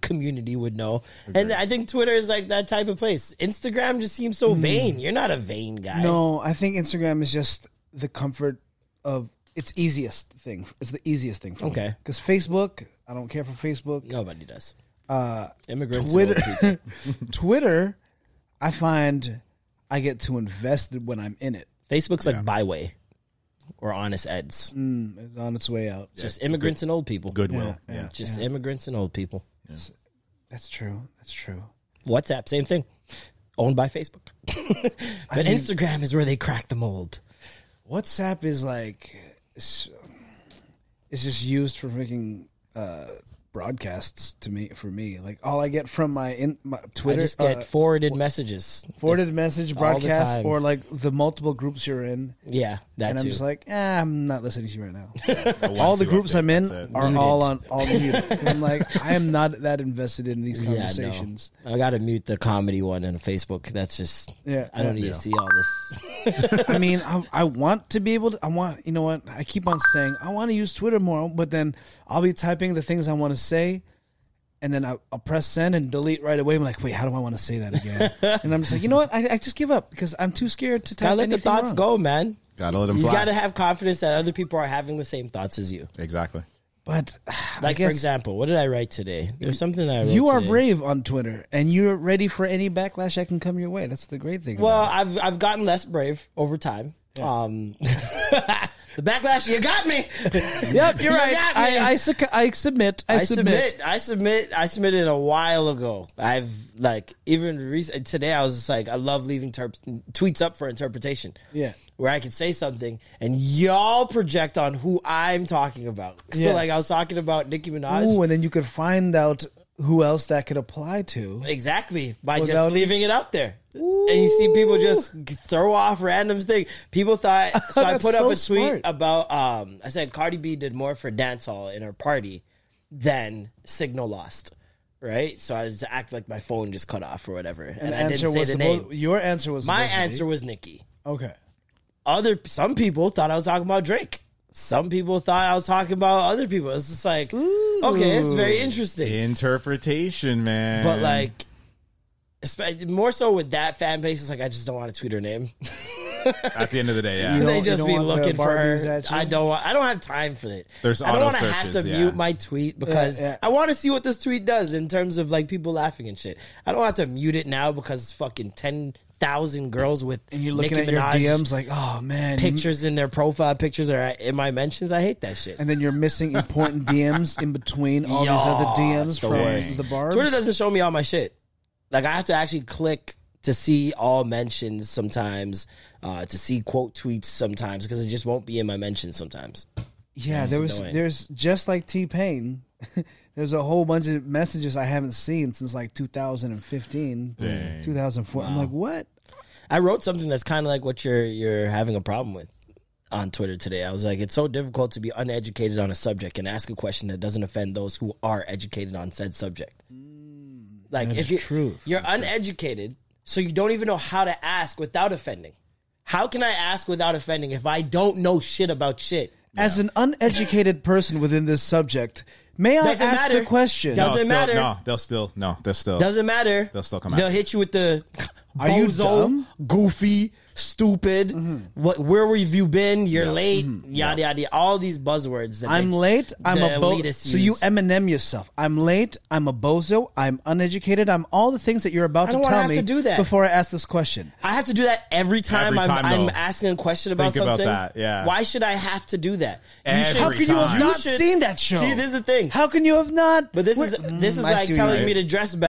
community would know. Agreed. And I think Twitter is like that type of place. Instagram just seems so vain. You're not a vain guy. No, I think Instagram is just the comfort of its easiest thing. It's the easiest thing for me. Because Facebook, I don't care for Facebook. Nobody does. Immigrants. Twitter, Twitter, I find I get too invested when I'm in it. Facebook's like Byway or Honest Ed's. It's on its way out. It's just immigrants and old people. Goodwill. Yeah. Just immigrants and old people. Yeah. That's true. That's true. WhatsApp, same thing. Owned by Facebook. But Instagram is where they crack the mold. WhatsApp is like, it's just used for freaking broadcasts for me. Like all I get from my Twitter, I just get forwarded message broadcasts, or like the multiple groups you're in. Yeah, that. And I'm just like, I'm not listening to you right now. All the groups I'm in are muted. all muted. I'm like, I am not that invested in these conversations. Yeah, no. I gotta mute the comedy one on Facebook. That's just I don't need to see all this. I mean, I want to be able to. You know what? I keep on saying I want to use Twitter more, but then I'll be typing the things I want to say, and then I'll press send and delete right away. I'm like, wait, how do I want to say that again? And I'm just like, you know what? I just give up because I'm too scared to type anything. Gotta let the thoughts go, man. Gotta let them fly. You gotta have confidence that other people are having the same thoughts as you. Exactly. But like, for example, what did I write today? There's something I wrote. You are brave on Twitter, and you're ready for any backlash that can come your way. That's the great thing. Well, I've gotten less brave over time. Yeah. The backlash, you got me. Yep, you're right. I submitted a while ago. I've like today I was just like, I love leaving tweets up for interpretation. Yeah. Where I can say something and y'all project on who I'm talking about. Yes. So like I was talking about Nicki Minaj. Ooh, and then you could find out who else that could apply to. Exactly. By just leaving it out there. Ooh. And you see people just throw off random things. People thought, so I put up a tweet about, I said Cardi B did more for dancehall in her party than Signal Lost, right? So I just act like my phone just cut off or whatever. And I didn't say the name. Your answer was Nicki. Okay. some people thought I was talking about Drake. Some people thought I was talking about other people. It's just like, ooh, okay, it's very interesting. Interpretation, man. But like, more so with that fan base, it's like, I just don't want to tweet her name. At the end of the day, yeah. They just be looking for her. I don't have time for it. I don't want to have to mute my tweet because I want to see what this tweet does in terms of like people laughing and shit. I don't have to mute it now because it's fucking 10,000 girls with and you're looking Nicki at Minaj your DMs like, oh man, pictures in their profile pictures are in my mentions. I hate that shit. And then you're missing important DMs in between all these other DMs from the barbs. Twitter doesn't show me all my shit. Like I have to actually click to see all mentions sometimes, to see quote tweets sometimes because it just won't be in my mentions sometimes. Yeah, there's just like T-Pain. There's a whole bunch of messages I haven't seen since like 2015, 2004. Wow. I'm like, what? I wrote something that's kind of like what you're having a problem with on Twitter today. I was like, it's so difficult to be uneducated on a subject and ask a question that doesn't offend those who are educated on said subject. Like that's if you're uneducated, so you don't even know how to ask without offending. How can I ask without offending if I don't know shit about shit? Yeah. As an uneducated person within this subject, may I ask the question? Doesn't matter. No, they'll still. Doesn't matter. They'll still come out. They'll hit you with the are bozo, you dumb? Goofy, stupid, where have you been? You're late, yada, yada, yada. All these buzzwords. That I'm late, I'm a bozo. So you Eminem yourself. I'm late, I'm a bozo, I'm uneducated, I'm all the things that you're about to tell me to do that before I ask this question. I have to do that every time I'm asking a question about something. Think about that, yeah. Why should I have to do that? How can you have not seen that show? See, this is the thing. How can you have not? But this is like telling me to dress better.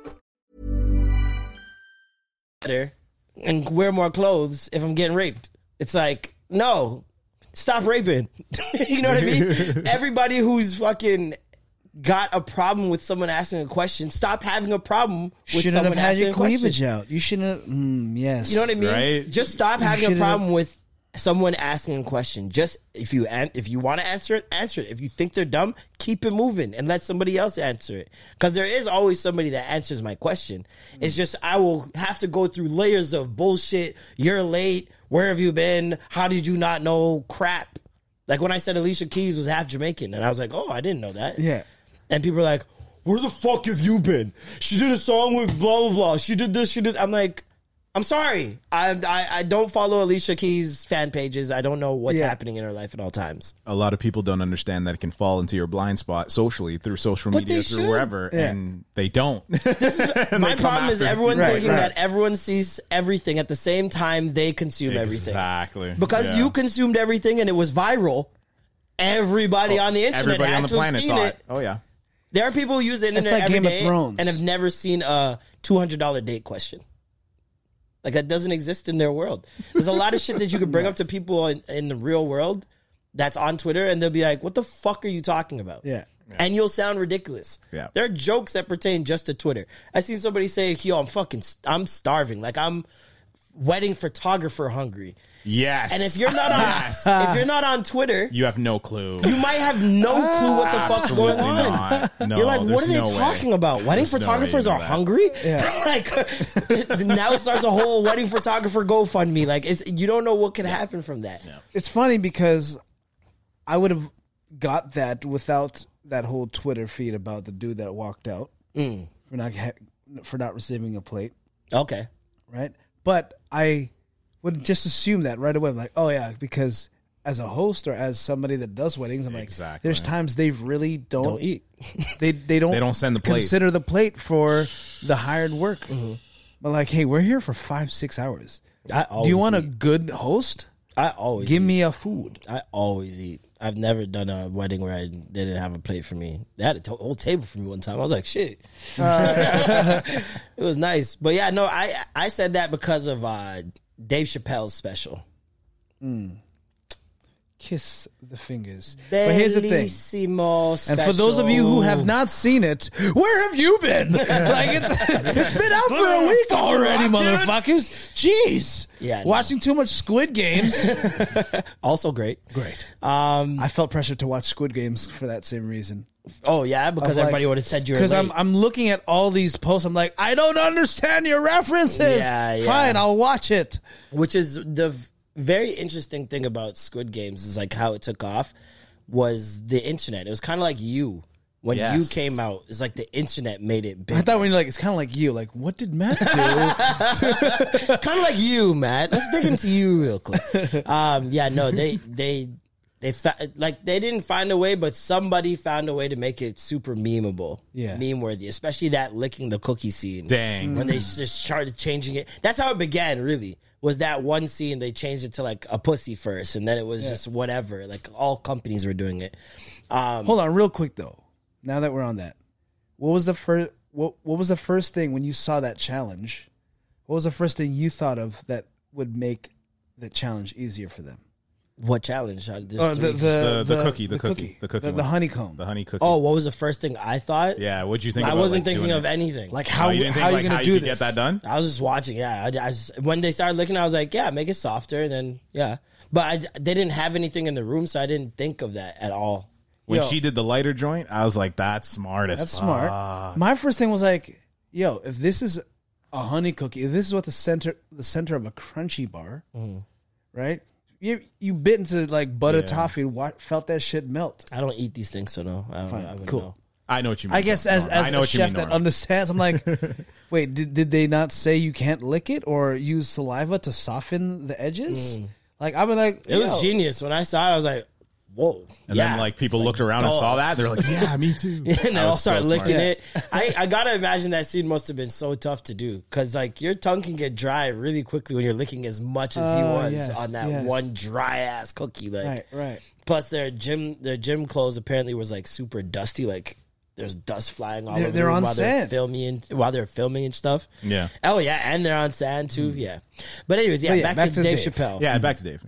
Better and wear more clothes if I'm getting raped. It's like, no, stop raping. You know what I mean? Everybody who's fucking got a problem with someone asking a question, stop having a problem with shouldn't someone asking a question. Shouldn't have had your cleavage out. You shouldn't have, yes. You know what I mean? Right? Just stop having a problem with someone asking a question. Just if you want to answer it, answer it. If you think they're dumb, keep it moving and let somebody else answer it. Because there is always somebody that answers my question. It's just I will have to go through layers of bullshit. You're late. Where have you been? How did you not know? Crap. Like when I said Alicia Keys was half Jamaican and I was like, oh, I didn't know that. Yeah. And people are like, where the fuck have you been? She did a song with blah, blah, blah. She did this, she did. I'm like, I'm sorry. I don't follow Alicia Keys' fan pages. I don't know what's happening in her life at all times. A lot of people don't understand that it can fall into your blind spot socially through social media, through wherever, and they don't. My problem is everyone thinking that everyone sees everything at the same time they consume everything. Exactly. Because you consumed everything and it was viral. Everybody on the internet actually on the planet saw it. Oh, yeah. There are people who use the internet like every day and have never seen a $200 date question. Like, that doesn't exist in their world. There's a lot of shit that you can bring up to people in the real world that's on Twitter, and they'll be like, what the fuck are you talking about? Yeah. And you'll sound ridiculous. Yeah. There are jokes that pertain just to Twitter. I seen somebody say, yo, I'm starving. Like, I'm wedding photographer hungry. Yes. And if you're not on Twitter, you have no clue. You might have no clue what the fuck's going on. No, you're like, what are they talking about? Wedding photographers are hungry? Yeah. Now it starts a whole wedding photographer GoFundMe. Like, you don't know what can happen from that. Yeah. It's funny because I would have got that without that whole Twitter feed about the dude that walked out for not receiving a plate. Okay. Right? But I would just assume that right away. I'm like, oh yeah, because as a host or as somebody that does weddings, I'm like, exactly. There's times they really don't eat. They don't send the plate. Consider the plate for the hired work. Mm-hmm. But like, hey, we're here for 5-6 hours. Do you want a good host? Give me a food. I always eat. I've never done a wedding where they didn't have a plate for me. They had a whole table for me one time. I was like, shit. It was nice. But yeah, no, I said that because of Dave Chappelle's special. Mm. Kiss the Fingers. But here's the thing. Special. And for those of you who have not seen it, where have you been? Like it's been out for a week already, motherfuckers. Jeez. Yeah, watching too much Squid Games. Also great. Great. I felt pressured to watch Squid Games for that same reason. Oh yeah, because everybody would have said you were late. Because I'm looking at all these posts. I'm like, I don't understand your references. Yeah. Fine, I'll watch it. Which is the very interesting thing about Squid Games is like how it took off was the internet. It was kind of like you. When you came out, it's like the internet made it big. I thought when you're like, it's kind of like you. Like, what did Matt do? Kind of like you, Matt. Let's dig into you real quick. They didn't find a way, but somebody found a way to make it super memeable, meme worthy. Especially that licking the cookie scene. Dang, when they just started changing it. That's how it began. Really, was that one scene they changed it to like a pussy first, and then it was just whatever. Like all companies were doing it. Hold on, real quick though. Now that we're on that, what was the first thing when you saw that challenge? What was the first thing you thought of that would make the challenge easier for them? What challenge? The cookie. The honeycomb. The honey cookie. Oh, what was the first thing I thought? Yeah, what'd you think? I wasn't thinking of anything. Like how you gonna do this? Get that done? I was just watching. Yeah, I just, when they started looking, I was like, yeah, make it softer. And then but they didn't have anything in the room, so I didn't think of that at all. When she did the lighter joint, I was like, that's smart as fuck. That's smart. My first thing was like, if this is a honey cookie, if this is what the center of a crunchy bar, right? You bit into like butter toffee and felt that shit melt. I don't eat these things, so no. I don't know. I know what you mean. I guess as a chef that understands, I'm like, wait, did they not say you can't lick it or use saliva to soften the edges? Like I've been like, it was genius. When I saw it, I was like, whoa. And then like people looked around and saw that. They're like, yeah, me too. And they all started licking it. I got to imagine that scene must have been so tough to do. Because like your tongue can get dry really quickly when you're licking as much as he was on that one dry ass cookie. Like, right. Plus their gym clothes apparently was like super dusty. Like there's dust flying all over them while they're filming and stuff. Yeah. Oh yeah. And they're on sand too. Yeah. But anyways, back to Dave Chappelle. Yeah. Back to Dave.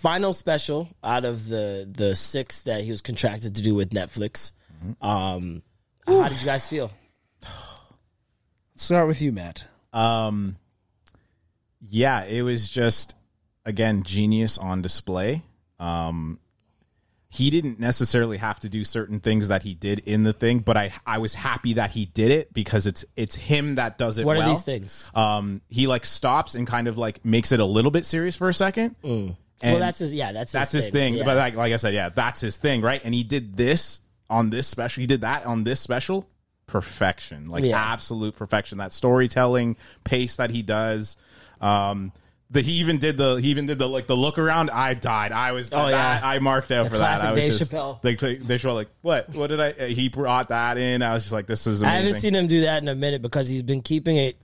Final special out of the six that he was contracted to do with Netflix. How did you guys feel? Let's start with you, Matt. Yeah, it was just, again, genius on display. He didn't necessarily have to do certain things that he did in the thing, but I was happy that he did it because it's him that does it well. What are these things? He like stops and kind of like makes it a little bit serious for a second. And well, that's his thing. Yeah. But like I said, yeah, that's his thing, right? And he did this on this special. He did that on this special. Perfection, absolute perfection. That storytelling pace that he does. He even did the like the look around. I died. I was. I marked out for that. I was Dave Chappelle. They were like, what? What did I? He brought that in. I was just like, this is amazing. I haven't seen him do that in a minute because he's been keeping it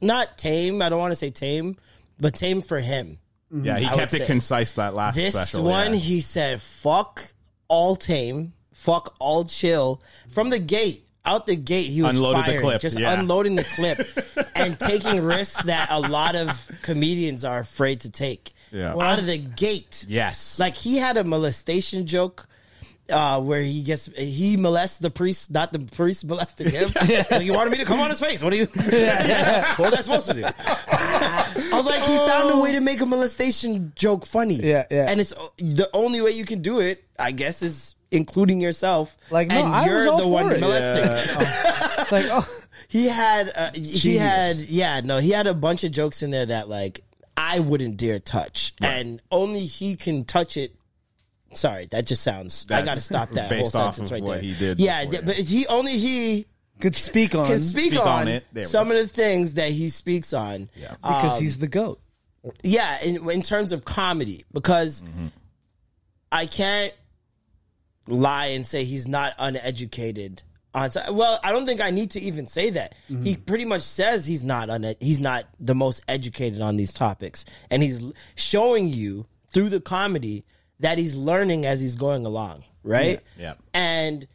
not tame. I don't want to say tame, but tame for him. Yeah, he kept it concise that last special. This one, he said, fuck all tame, fuck all chill. From the gate, out the gate, he was unloading the clip and taking risks that a lot of comedians are afraid to take. Yeah. Out of the gate. Yes. Like, he had a molestation joke. Where he molests the priest, not the priest molested him. Like, you wanted me to come on his face. What are you? What was I supposed to do? I was like, he found a way to make a molestation joke funny. Yeah. And it's the only way you can do it, I guess, is including yourself. Like, no, and you're the one molesting. Yeah. He had a bunch of jokes in there that like I wouldn't dare touch, and only he can touch it. Sorry, that just sounds. I gotta stop that whole sentence right there. What he did, before, but he Could speak on it. Some of the things that he speaks on. Yeah. Because he's the GOAT. Yeah, in terms of comedy. Because I can't lie and say he's not uneducated. Well, I don't think I need to even say that. He pretty much says he's not the most educated on these topics. And he's showing you through the comedy that he's learning as he's going along, right? Yeah. And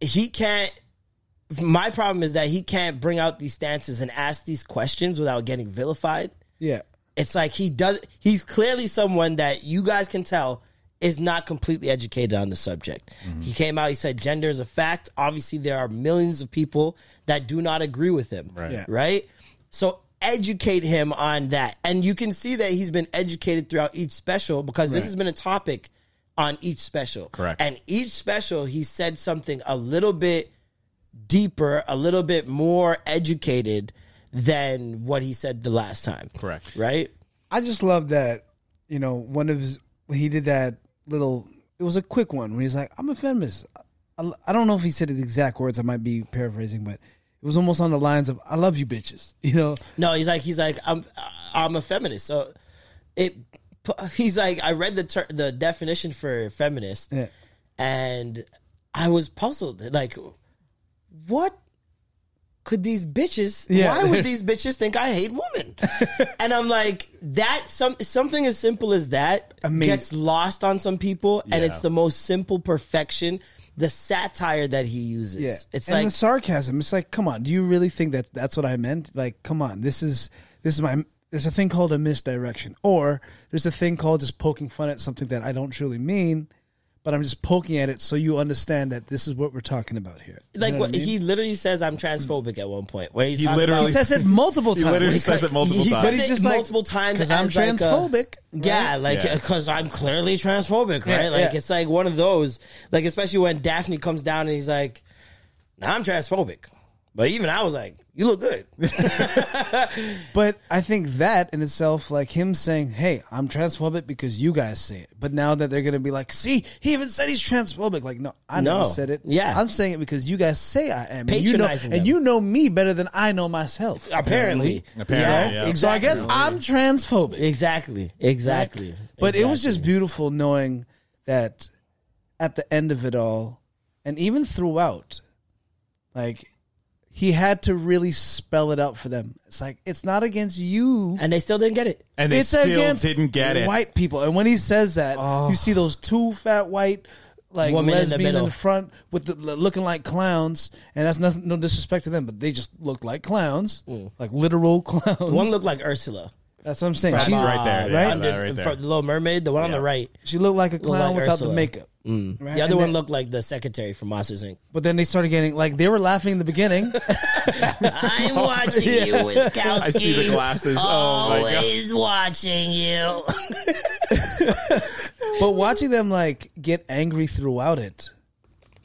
he can't... My problem is that he can't bring out these stances and ask these questions without getting vilified. Yeah. It's like he does. He's clearly someone that you guys can tell is not completely educated on the subject. He came out, he said gender is a fact. Obviously, there are millions of people that do not agree with him. Right. Yeah. Right? So educate him on that. And you can see that he's been educated throughout each special because this has been a topic on each special. Correct. And each special, he said something a little bit deeper, a little bit more educated than what he said the last time. Correct. Right? I just love that, you know, one of his, he did that little, it was a quick one where he's like, I'm a feminist. I don't know if he said the exact words. I might be paraphrasing, but it was almost on the lines of, I love you bitches, you know? No, he's like, I'm a feminist. So he's like, I read the definition for feminist and I was puzzled. Like, what could these bitches... Yeah. Why would these bitches think I hate women? And I'm like, that... Something as simple as that gets lost on some people, and it's the most simple perfection, the satire that he uses. Yeah. It's and like... the sarcasm. It's like, come on, do you really think that that's what I meant? Like, come on, this is my... There's a thing called a misdirection, or there's a thing called just poking fun at something that I don't truly mean... But I'm just poking at it so you understand that this is what we're talking about here. Like, you know what I mean? He literally says, "I'm transphobic" at one point. Where he says it multiple times. He literally says it multiple times. But he's just like, multiple times because I'm transphobic. Like a, yeah, like because I'm clearly transphobic, right? It's like one of those. Like especially when Daphne comes down and he's like, "Now I'm transphobic," but even I was like, "You look good." But I think that in itself, like him saying, hey, I'm transphobic because you guys say it. But now that they're going to be like, see, he even said he's transphobic. Like, no, I never said it. Yeah. I'm saying it because you guys say I am. Patronizing and you know me better than I know myself. Apparently. Yeah. Exactly. So I guess I'm transphobic. Exactly. Right? But it was just beautiful knowing that at the end of it all, and even throughout, like, he had to really spell it out for them. It's like, it's not against you. And they still didn't get it. And they still didn't get it. White people. And when he says that, you see those two fat white like woman lesbian in the front with the, looking like clowns. And that's nothing, no disrespect to them, but they just look like clowns, like literal clowns. One looked like Ursula. That's what I'm saying. She's right there. Right? From The Little Mermaid, the one on the right. She looked like a clown without the makeup. Right? The other one looked like the secretary from Monsters, Inc. But then they started getting, like, they were laughing in the beginning. I'm watching you, Wiskowski. I see the glasses. Always watching you. But watching them, like, get angry throughout it,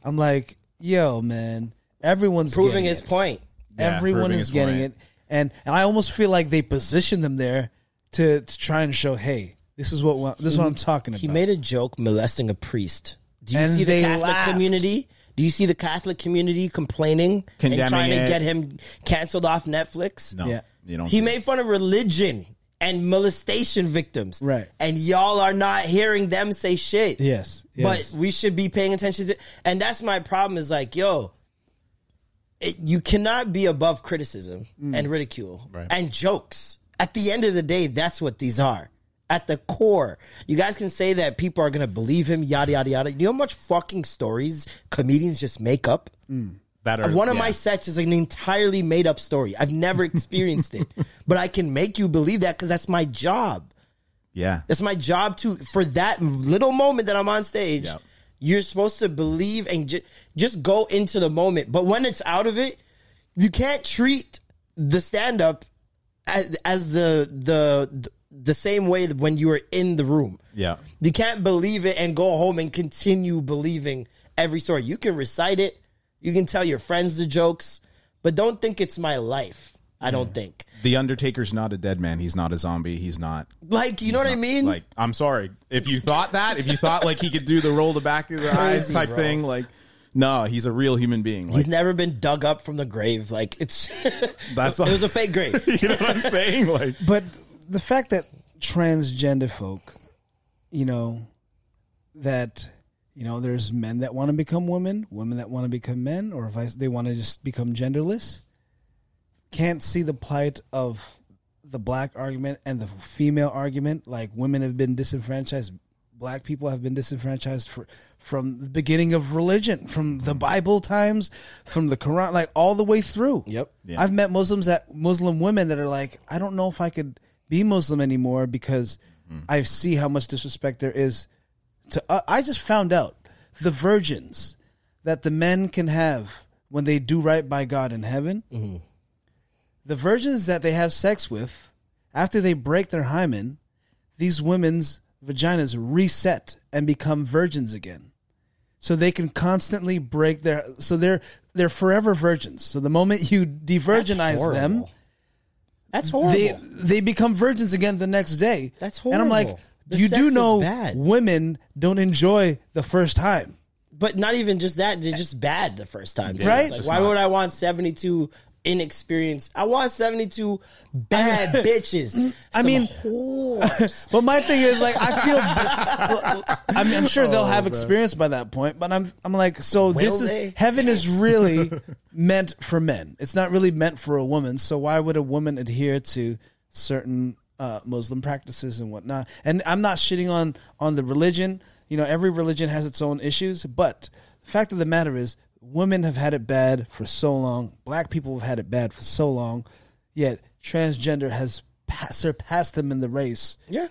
I'm like, yo, man, everyone's proving his point. Everyone is getting it. And I almost feel like they positioned them there to try and show, hey, this is what I'm talking about. He made a joke molesting a priest. Do you see the Catholic community complaining and trying to get him canceled off Netflix? No. Yeah. He made fun of religion and molestation victims. Right. And y'all are not hearing them say shit. Yes. But we should be paying attention to, and that's my problem is like, yo, you cannot be above criticism and ridicule and jokes. At the end of the day, that's what these are. At the core, you guys can say that people are going to believe him, yada, yada, yada. You know how much fucking stories comedians just make up? One of my sets is an entirely made up story. I've never experienced it, but I can make you believe that because that's my job. Yeah. That's my job too. For that little moment that I'm on stage, you're supposed to believe and just go into the moment. But when it's out of it, you can't treat the stand-up as the same way that when you were in the room. Yeah. You can't believe it and go home and continue believing every story. You can recite it. You can tell your friends the jokes. But don't think it's my life. I don't think. The Undertaker's not a dead man. He's not a zombie. He's not. Like, you know what I mean? Like, I'm sorry. If you thought like he could do the roll the back of the eyes type thing, like, No, he's a real human being. Like, he's never been dug up from the grave. Like, it's that's it was a fake grave. You know what I'm saying? Like, but the fact that transgender folk, you know, that, you know, there's men that want to become women, women that want to become men, or vice, they want to just become genderless. Can't see the plight of the black argument and the female argument. Like, women have been disenfranchised. Black people have been disenfranchised from the beginning of religion, from the Bible times, from the Quran, like all the way through. Yep. Yeah. I've met Muslim women that are like, I don't know if I could be Muslim anymore because I see how much disrespect there is to, I just found out the virgins that the men can have when they do right by God in heaven. Mm-hmm. The virgins that they have sex with, after they break their hymen, these women's vaginas reset and become virgins again. So they can constantly break their... So they're forever virgins. So the moment you de-virginize them... That's horrible. They become virgins again the next day. That's horrible. And I'm like, you do know women don't enjoy the first time. But not even just that. They're just bad the first time. Yeah, right? Like, why would I want 72... inexperienced. I want 72 bad bitches. I mean, but my thing is like, I feel. I mean, I'm sure they'll have experience by that point, but I'm like, so this is heaven is really meant for men. It's not really meant for a woman. So why would a woman adhere to certain Muslim practices and whatnot? And I'm not shitting on the religion. You know, every religion has its own issues, but the fact of the matter is, women have had it bad for so long. Black people have had it bad for so long. Yet transgender has surpassed them in the race. Yeah,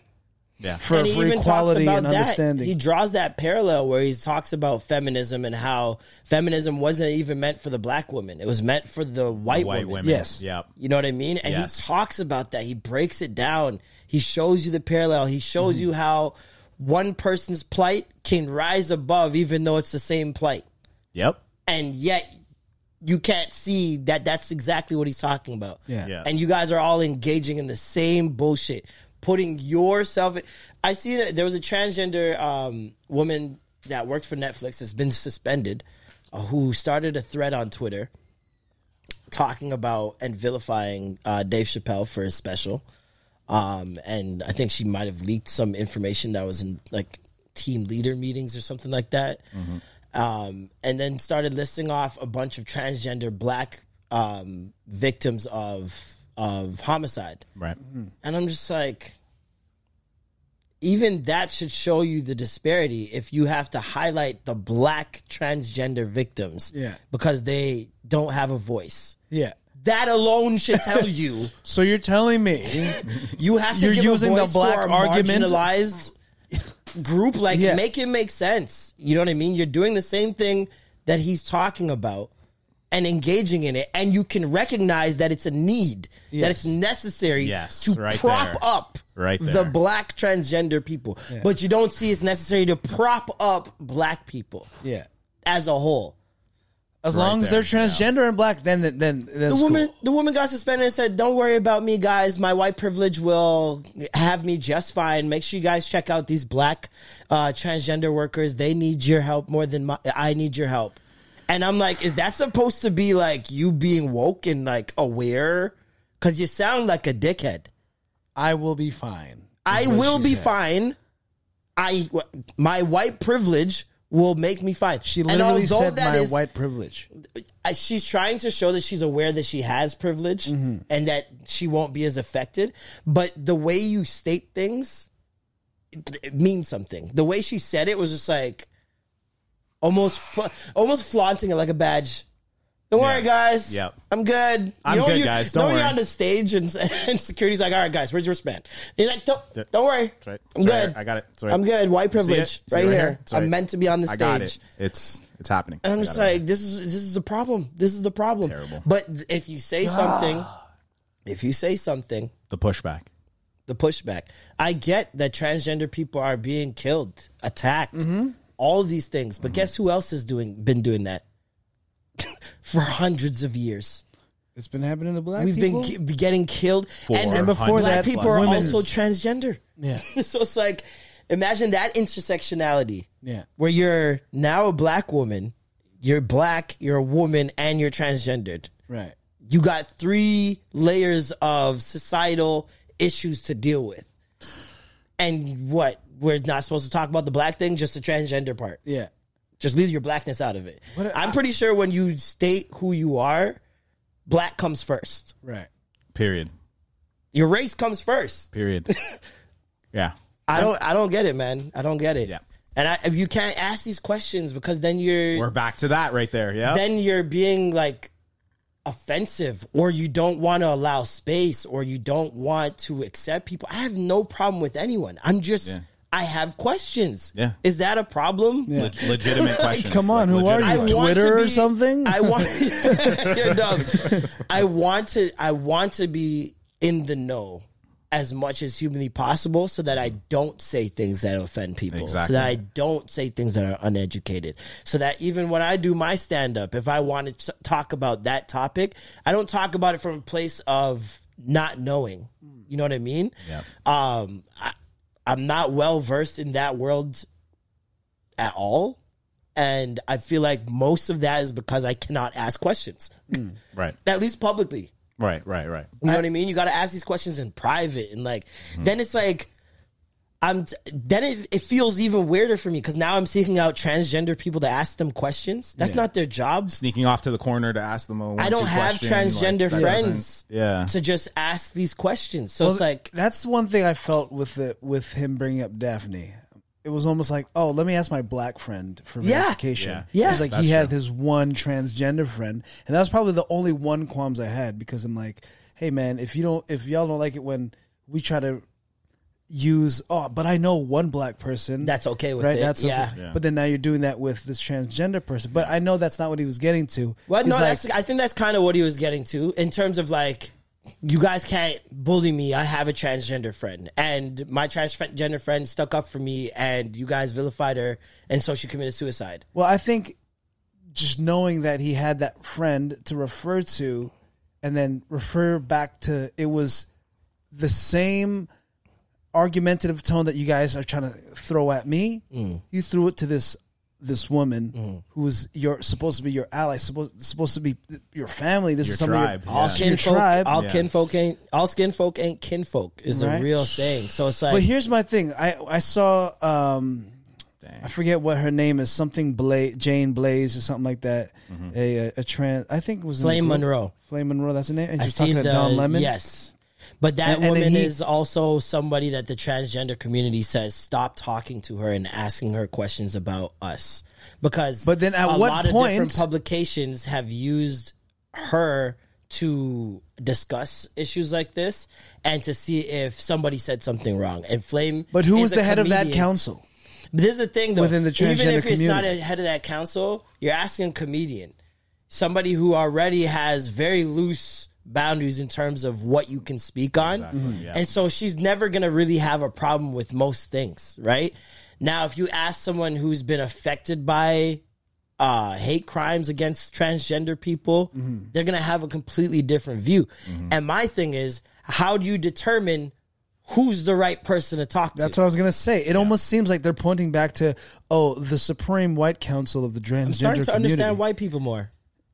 yeah. For equality and understanding. He draws that parallel where he talks about feminism and how feminism wasn't even meant for the black woman. It was meant for the white women. Yes. Yep. You know what I mean? And he talks about that. He breaks it down. He shows you the parallel. He shows you how one person's plight can rise above even though it's the same plight. Yep. And yet you can't see that that's exactly what he's talking about. Yeah. Yeah. And you guys are all engaging in the same bullshit, putting yourself in. I see that there was a transgender woman that worked for Netflix that's been suspended who started a thread on Twitter talking about and vilifying Dave Chappelle for his special. And I think she might have leaked some information that was in like team leader meetings or something like that. Mm-hmm. And then started listing off a bunch of transgender black victims of homicide. Right. And I'm just like, even that should show you the disparity if you have to highlight the black transgender victims because they don't have a voice. Yeah. That alone should tell you. So you're telling me you have to give a voice the black for a marginalized group, like make it make sense. You know what I mean? You're doing the same thing that he's talking about and engaging in it, and you can recognize that it's a need, that it's necessary to prop up the black transgender people, but you don't see it's necessary to prop up black people as a whole. As long as they're transgender and black, then the woman got suspended and said, "Don't worry about me, guys. My white privilege will have me just fine. Make sure you guys check out these black transgender workers. They need your help more than I need your help." And I'm like, is that supposed to be like you being woke and like aware? Because you sound like a dickhead. I will be fine. I will be fine. My white privilege will make me fine. She literally said my white privilege. She's trying to show that she's aware that she has privilege and that she won't be as affected. But the way you state things, it means something. The way she said it was just like almost flaunting it like a badge. Don't worry, guys. Yep. I'm good. I'm good, guys. Don't worry. You're on the stage and security's like, all right, guys, where's your wristband? He's like, don't worry. Right. I'm good. Right. I got it. Right. I'm good. White privilege right here. Right. I'm meant to be on the stage. I got it. It's happening. And I'm just like, this is a problem. This is the problem. Terrible. But if you say something, the pushback. I get that transgender people are being killed, attacked, all of these things. But guess who else has been doing that? For hundreds of years, it's been happening to black people. We've been getting killed, and before that, people are also transgender. Yeah, so it's like, imagine that intersectionality. Yeah, where you're now a black woman, you're black, you're a woman, and you're transgendered. Right. You got 3 layers of societal issues to deal with. And what? We're not supposed to talk about the black thing, just the transgender part. Yeah. Just leave your blackness out of it. I'm pretty sure when you state who you are, black comes first. Right. Period. Your race comes first. Period. Yeah. I don't get it, man. I don't get it. Yeah. And you can't ask these questions because then we're back to that right there. Yeah. Then you're being like offensive, or you don't want to allow space, or you don't want to accept people. I have no problem with anyone. I'm just, yeah. I have questions. Yeah. Is that a problem? Yeah. Legitimate questions. Come on, who are you? Twitter or something? You're dumb. I want to be in the know as much as humanly possible so that I don't say things that offend people. Exactly. So that I don't say things that are uneducated. So that even when I do my stand-up, if I want to talk about that topic, I don't talk about it from a place of not knowing. You know what I mean? Yeah. I'm not well-versed in that world at all. And I feel like most of that is because I cannot ask questions. Right. At least publicly. Right. You know what I mean? You got to ask these questions in private. And like, then it's like, it feels even weirder for me because now I'm seeking out transgender people to ask them questions. That's not their job. Sneaking off to the corner to ask them I don't have transgender friends to just ask these questions. So it's like. That's one thing I felt with him bringing up Daphne. It was almost like, oh, let me ask my black friend for verification. Yeah. It's like he had his one transgender friend, and that was probably the only one qualms I had because I'm like, hey man, if y'all don't like it when we try to use, but I know one black person, that's okay with it. That's okay. Yeah. But then now you're doing that with this transgender person, but I know that's not what he was getting to. Well, no, I think that's kind of what he was getting to in terms of like, you guys can't bully me. I have a transgender friend, and my transgender friend stuck up for me, and you guys vilified her, and so she committed suicide. Well, I think just knowing that he had that friend to refer to and then refer back to, it was the same argumentative tone that you guys are trying to throw at me. You threw it to this woman who's supposed to be your ally, supposed to be your family. This is somebody all kinfolk ain't kinfolk is a real saying. So it's like, but here's my thing. I saw I forget what her name is, something Jane Blaze or something like that. A trans, I think it was Flame Monroe. Flame Monroe, that's her name. And she's talking to Don Lemon. Yes. But that woman is also somebody that the transgender community says stop talking to her and asking her questions about us, because. But then, at what point? A lot of different publications have used her to discuss issues like this and to see if somebody said something wrong. And Flame. But who is the head of that council? This is the thing, though. Within the transgender community, even if it's not a head of that council, you're asking a comedian, somebody who already has very loose boundaries in terms of what you can speak on. And so she's never gonna really have a problem with most things. Right now, if you ask someone who's been affected by hate crimes against transgender people, they're gonna have a completely different view. And my thing is, how do you determine who's the right person to talk to? That's what I was going to say. It almost seems like they're pointing back to the Supreme White Council of the transgender community. I'm starting to understand white people more.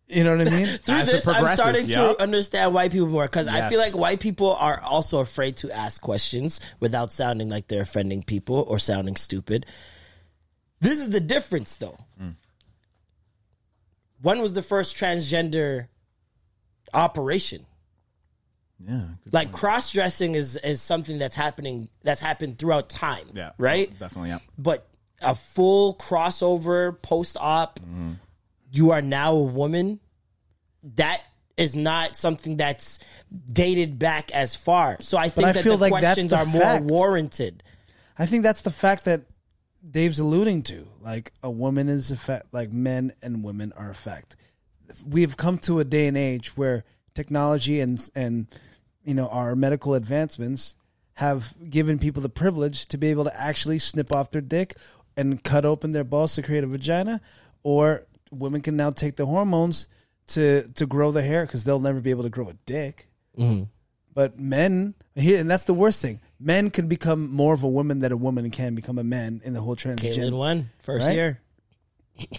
You know what I mean? Through this, I'm starting to understand white people more, because I feel like white people are also afraid to ask questions without sounding like they're offending people or sounding stupid. This is the difference, though. When was the first transgender operation? Yeah, like cross-dressing is something that's happened throughout time. Yeah, right. Oh, definitely. Yeah, but a full crossover post-op. You are now a woman. That is not something that's dated back as far. So I think that the questions are more warranted. I think that's the fact that Dave's alluding to. Like, a woman is a fact. Like, men and women are a fact. We've come to a day and age where technology and you know, our medical advancements have given people the privilege to be able to actually snip off their dick and cut open their balls to create a vagina, or women can now take the hormones to grow the hair, because they'll never be able to grow a dick. But men, and that's the worst thing, men can become more of a woman than a woman can become a man in the whole transition. Caitlin won first year.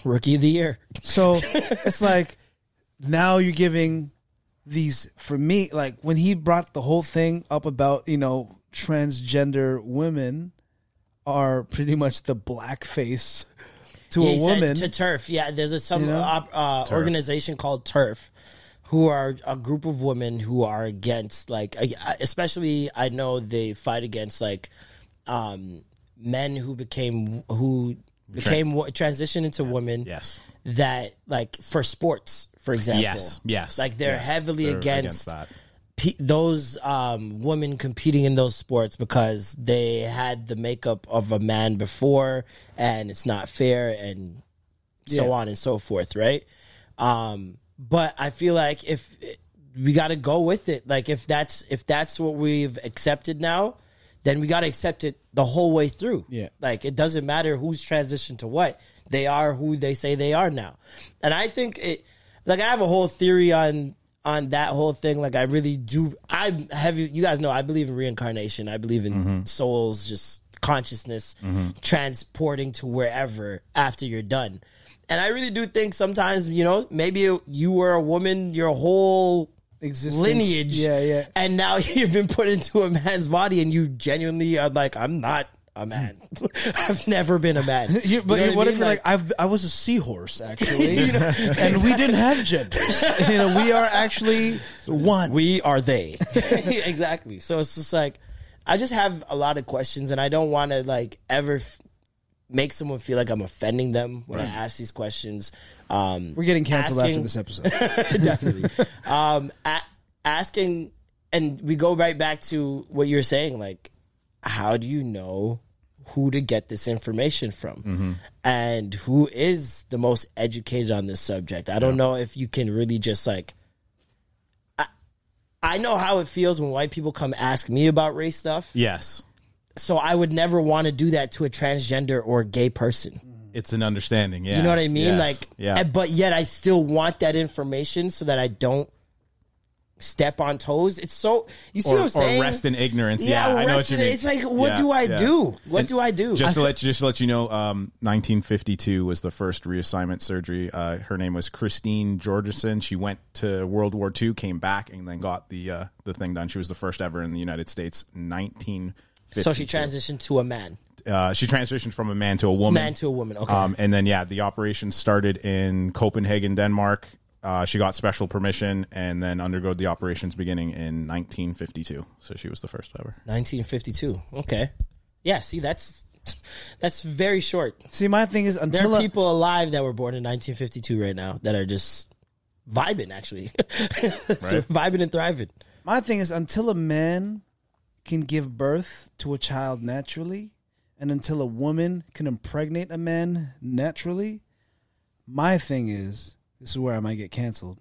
Rookie of the year. So it's like, now you're giving these, for me, like when he brought the whole thing up about, you know, transgender women are pretty much the blackface to a woman. To TERF. Yeah, there's some organization called TERF, who are a group of women who are against, like, especially I know they fight against, like, men who became transitioned into women. Yes. That, like, for sports, for example. Yes. Like, they're heavily against that. Those women competing in those sports because they had the makeup of a man before, and it's not fair, and so on and so forth, right? But I feel like if we got to go with it, like if that's what we've accepted now, then we got to accept it the whole way through. Yeah. Like, it doesn't matter who's transitioned to what. They are who they say they are now. And I think I have a whole theory on that whole thing. Like, I really do. You guys know, I believe in reincarnation. I believe in souls, just consciousness, transporting to wherever after you're done. And I really do think sometimes, you know, maybe you were a woman your whole existence, lineage, and now you've been put into a man's body, and you genuinely are like, I'm not a man. I've never been a man. But what if you're like, I was a seahorse, actually, you know, and we didn't have genders. You know, we are actually one. We are they. Exactly. So it's just like, I just have a lot of questions, and I don't want to, like, ever make someone feel like I'm offending them when I ask these questions. We're getting canceled after this episode. Definitely. Asking, and we go right back to what you're saying, like, how do you know who to get this information from? And who is the most educated on this subject? I don't know if you can really just, like, I know how it feels when white people come ask me about race stuff. Yes. So I would never want to do that to a transgender or gay person. It's an understanding, yeah. You know what I mean? Yes. Like, but yet I still want that information so that I don't step on toes. It's so, you see what I'm saying? Or rest in ignorance. Yeah, I know what you mean. It's like, what do I do? What do I do? Just to let you know, 1952 was the first reassignment surgery. Her name was Christine Jorgensen. She went to World War II, came back, and then got the thing done. She was the first ever in the United States. 1952. So she transitioned to a man. She transitioned from a man to a woman. Okay. And then, the operation started in Copenhagen, Denmark. She got special permission and then undergo the operations beginning in 1952. So she was the first ever. 1952. Okay. Yeah, see, that's very short. See, my thing is, until there are people alive that were born in 1952 right now that are just vibing, actually. Vibing and thriving. My thing is, until a man can give birth to a child naturally, and until a woman can impregnate a man naturally, my thing is, this is where I might get canceled.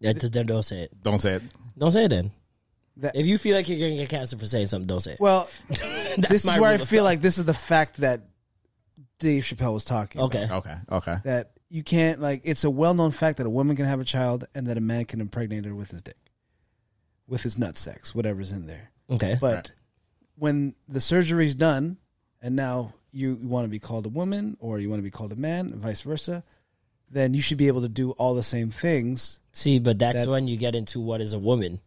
Yeah, then don't say it. Don't say it. Don't say it then. If you feel like you're going to get canceled for saying something, don't say it. Well, this is where I feel like this is the fact that Dave Chappelle was talking about. Okay. That you can't, like, it's a well-known fact that a woman can have a child and that a man can impregnate her with his dick, with his nut sex, whatever's in there. Okay. But when the surgery's done and now you want to be called a woman or you want to be called a man and vice versa, then you should be able to do all the same things. See, but that's when you get into what is a woman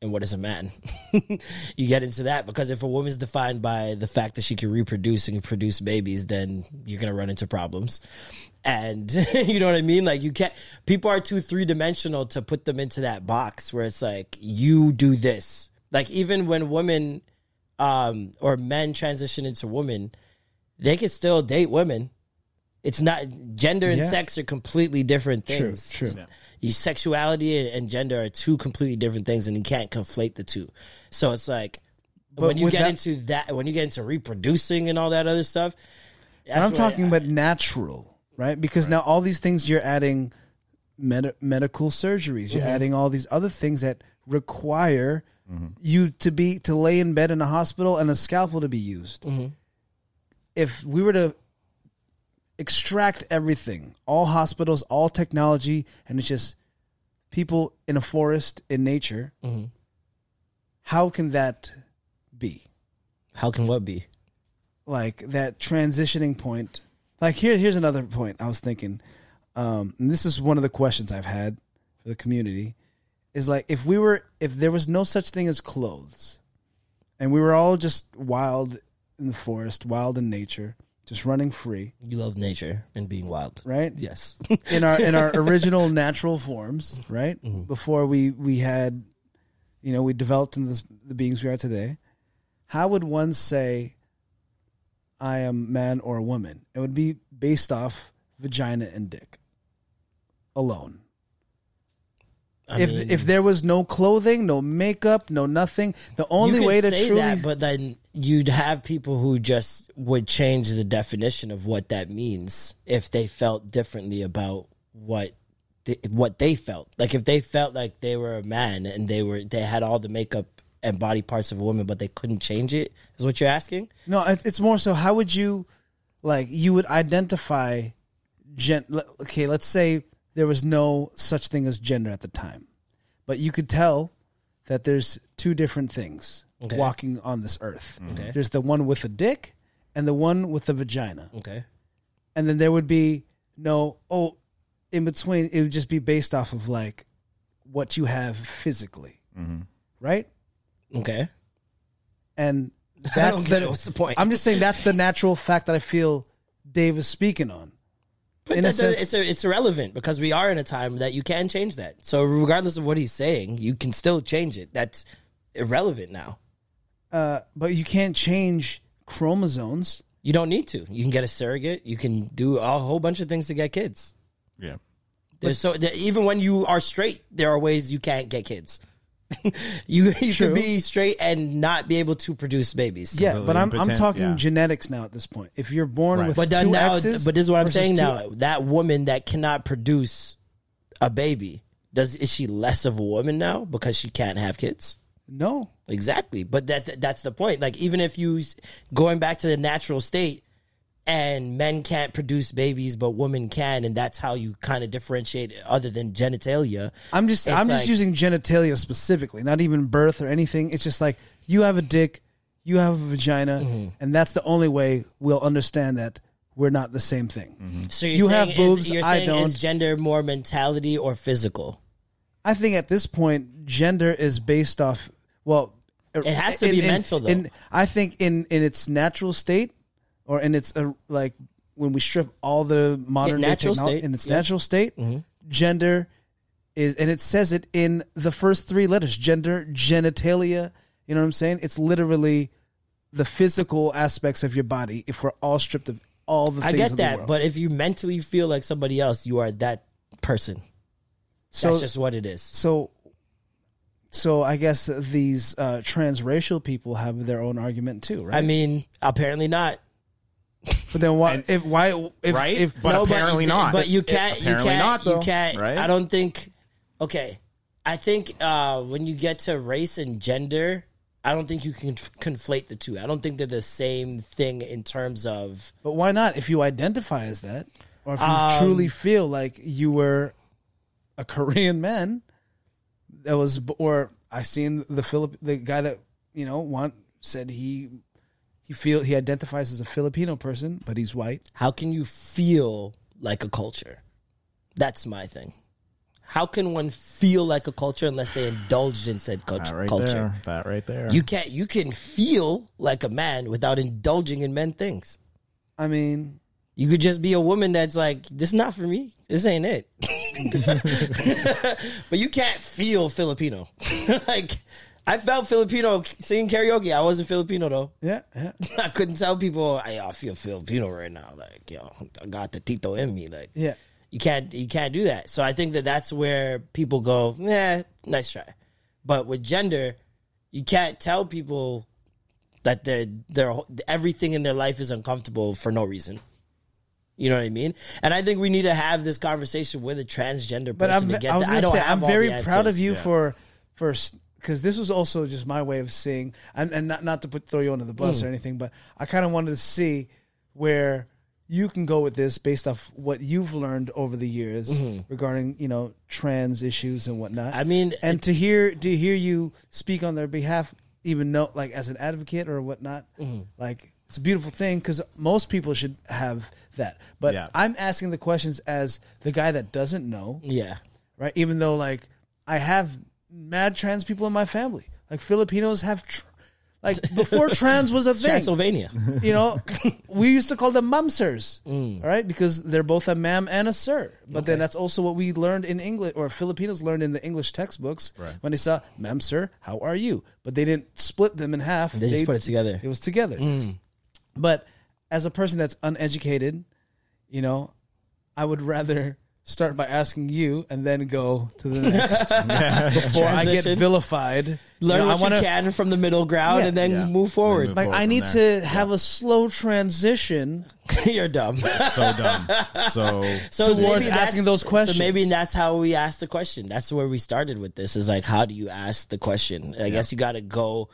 and what is a man. You get into that, because if a woman's defined by the fact that she can reproduce and produce babies, then you're going to run into problems. And you know what I mean? Like, you can't, people are too three-dimensional to put them into that box where it's like, you do this. Like, even when women or men transition into women, they can still date women. It's not gender and sex are completely different things. True. Yeah. Your sexuality and gender are two completely different things, and you can't conflate the two. So it's like, but when you get into that, when you get into reproducing and all that other stuff, I'm talking about natural, right? Because now all these things you're adding, medical surgeries, you're adding all these other things that require you to lay in bed in a hospital and a scalpel to be used. If we were to extract everything, all hospitals, all technology, and it's just people in a forest, in nature, how can that be? How can what be? Like, that transitioning point Like, here's another point I was thinking. And this is one of the questions I've had for the community. Is like, if there was no such thing as clothes, and we were all just wild in the forest, wild in nature, just running free. You love nature and being wild, right? Yes, in our original natural forms, right? Mm-hmm. Before we had, we developed into the beings we are today. How would one say, I am man or woman? It would be based off vagina and dick alone. If there was no clothing, no makeup, no nothing, the only way to truly... that, but then you'd have people who just would change the definition of what that means if they felt differently about what they felt. Like, if they felt like they were a man and they had all the makeup and body parts of a woman, but they couldn't change it, is what you're asking? No, it's more so how would you... Like, you would identify... Okay, let's say... There was no such thing as gender at the time. But you could tell that there's two different things walking on this earth. Okay. There's the one with a dick and the one with a vagina. Okay. And then there would be in between. It would just be based off of, like, what you have physically. Mm-hmm. Right? Okay. And what's the point? I'm just saying that's the natural fact that I feel Dave is speaking on. But it's irrelevant because we are in a time that you can change that. So regardless of what he's saying, you can still change it. That's irrelevant now. But you can't change chromosomes. You don't need to. You can get a surrogate. You can do a whole bunch of things to get kids. Yeah. Even when you are straight, there are ways you can't get kids. you should be straight and not be able to produce babies. Yeah, but I'm talking genetics now at this point. If you're born with two X's, but this is what I'm saying now. That woman that cannot produce a baby, is she less of a woman now because she can't have kids? No, exactly. But that's the point. Like, even if you going back to the natural state, and men can't produce babies, but women can, and that's how you kind of differentiate. Other than genitalia, I'm just using genitalia specifically, not even birth or anything. It's just like you have a dick, you have a vagina, mm-hmm. and that's the only way we'll understand that we're not the same thing. Mm-hmm. So you have boobs, I don't. Is gender more mentality or physical? I think at this point, gender is based off. Well, it has to be mental, though. I think in its natural state. Or in its like when we strip all the modern natural state in its natural state, mm-hmm. gender is, and it says it in the first three letters: gender, genitalia. You know what I'm saying? It's literally the physical aspects of your body. If we're all stripped of all the things, I get that. But if you mentally feel like somebody else, you are that person. So that's just what it is. So I guess these transracial people have their own argument too, right? I mean, apparently not. But then why? And, if why? If, right? If, but no, apparently but, not. But you can't. It, you can't. Not, you can't. Right? I don't think. Okay, I think when you get to race and gender, I don't think you can conflate the two. I don't think they're the same thing in terms of. But why not? If you identify as that, or if you truly feel like you were a Korean man, that was, or I seen the guy that said he. He identifies as a Filipino person, but he's white. How can you feel like a culture? That's my thing. How can one feel like a culture unless they indulged in said culture? That right there. You can't. You can feel like a man without indulging in men things. I mean, you could just be a woman that's like, this is not for me. This ain't it. But you can't feel Filipino. Like. I felt Filipino singing karaoke. I wasn't Filipino, though. Yeah. I couldn't tell people, hey, I feel Filipino right now. Like, I got the Tito in me. Like, yeah. You can't do that. So I think that's where people go, nice try. But with gender, you can't tell people that they're everything in their life is uncomfortable for no reason. You know what I mean? And I think we need to have this conversation with a transgender person to get that. I don't say, I'm very proud of you for because this was also just my way of seeing, and not to throw you under the bus or anything, but I kind of wanted to see where you can go with this based off what you've learned over the years regarding trans issues and whatnot. I mean, and to hear you speak on their behalf, even though, like, as an advocate or whatnot, like It's a beautiful thing because most people should have that. But yeah. I'm asking the questions as the guy that doesn't know. Yeah. Right? Even though, like, I have mad trans people in my family. Like, Filipinos have... Like, before trans was a thing. Transylvania. You know, we used to call them mamsers, all right? Because they're both a ma'am and a sir. But then that's also what we learned in English, or Filipinos learned in the English textbooks when they saw, ma'am, sir, how are you? But they didn't split them in half. They just put it together. It was together. But as a person that's uneducated, you know, I would rather... Start by asking you, and then go to the next before I get vilified. Learn what you can from the middle ground, and then move forward. Move forward I need to have a slow transition. You're dumb. So dumb. So towards asking those questions. So maybe that's how we asked the question. That's where we started with this. Is like, how do you ask the question? I guess you got to go.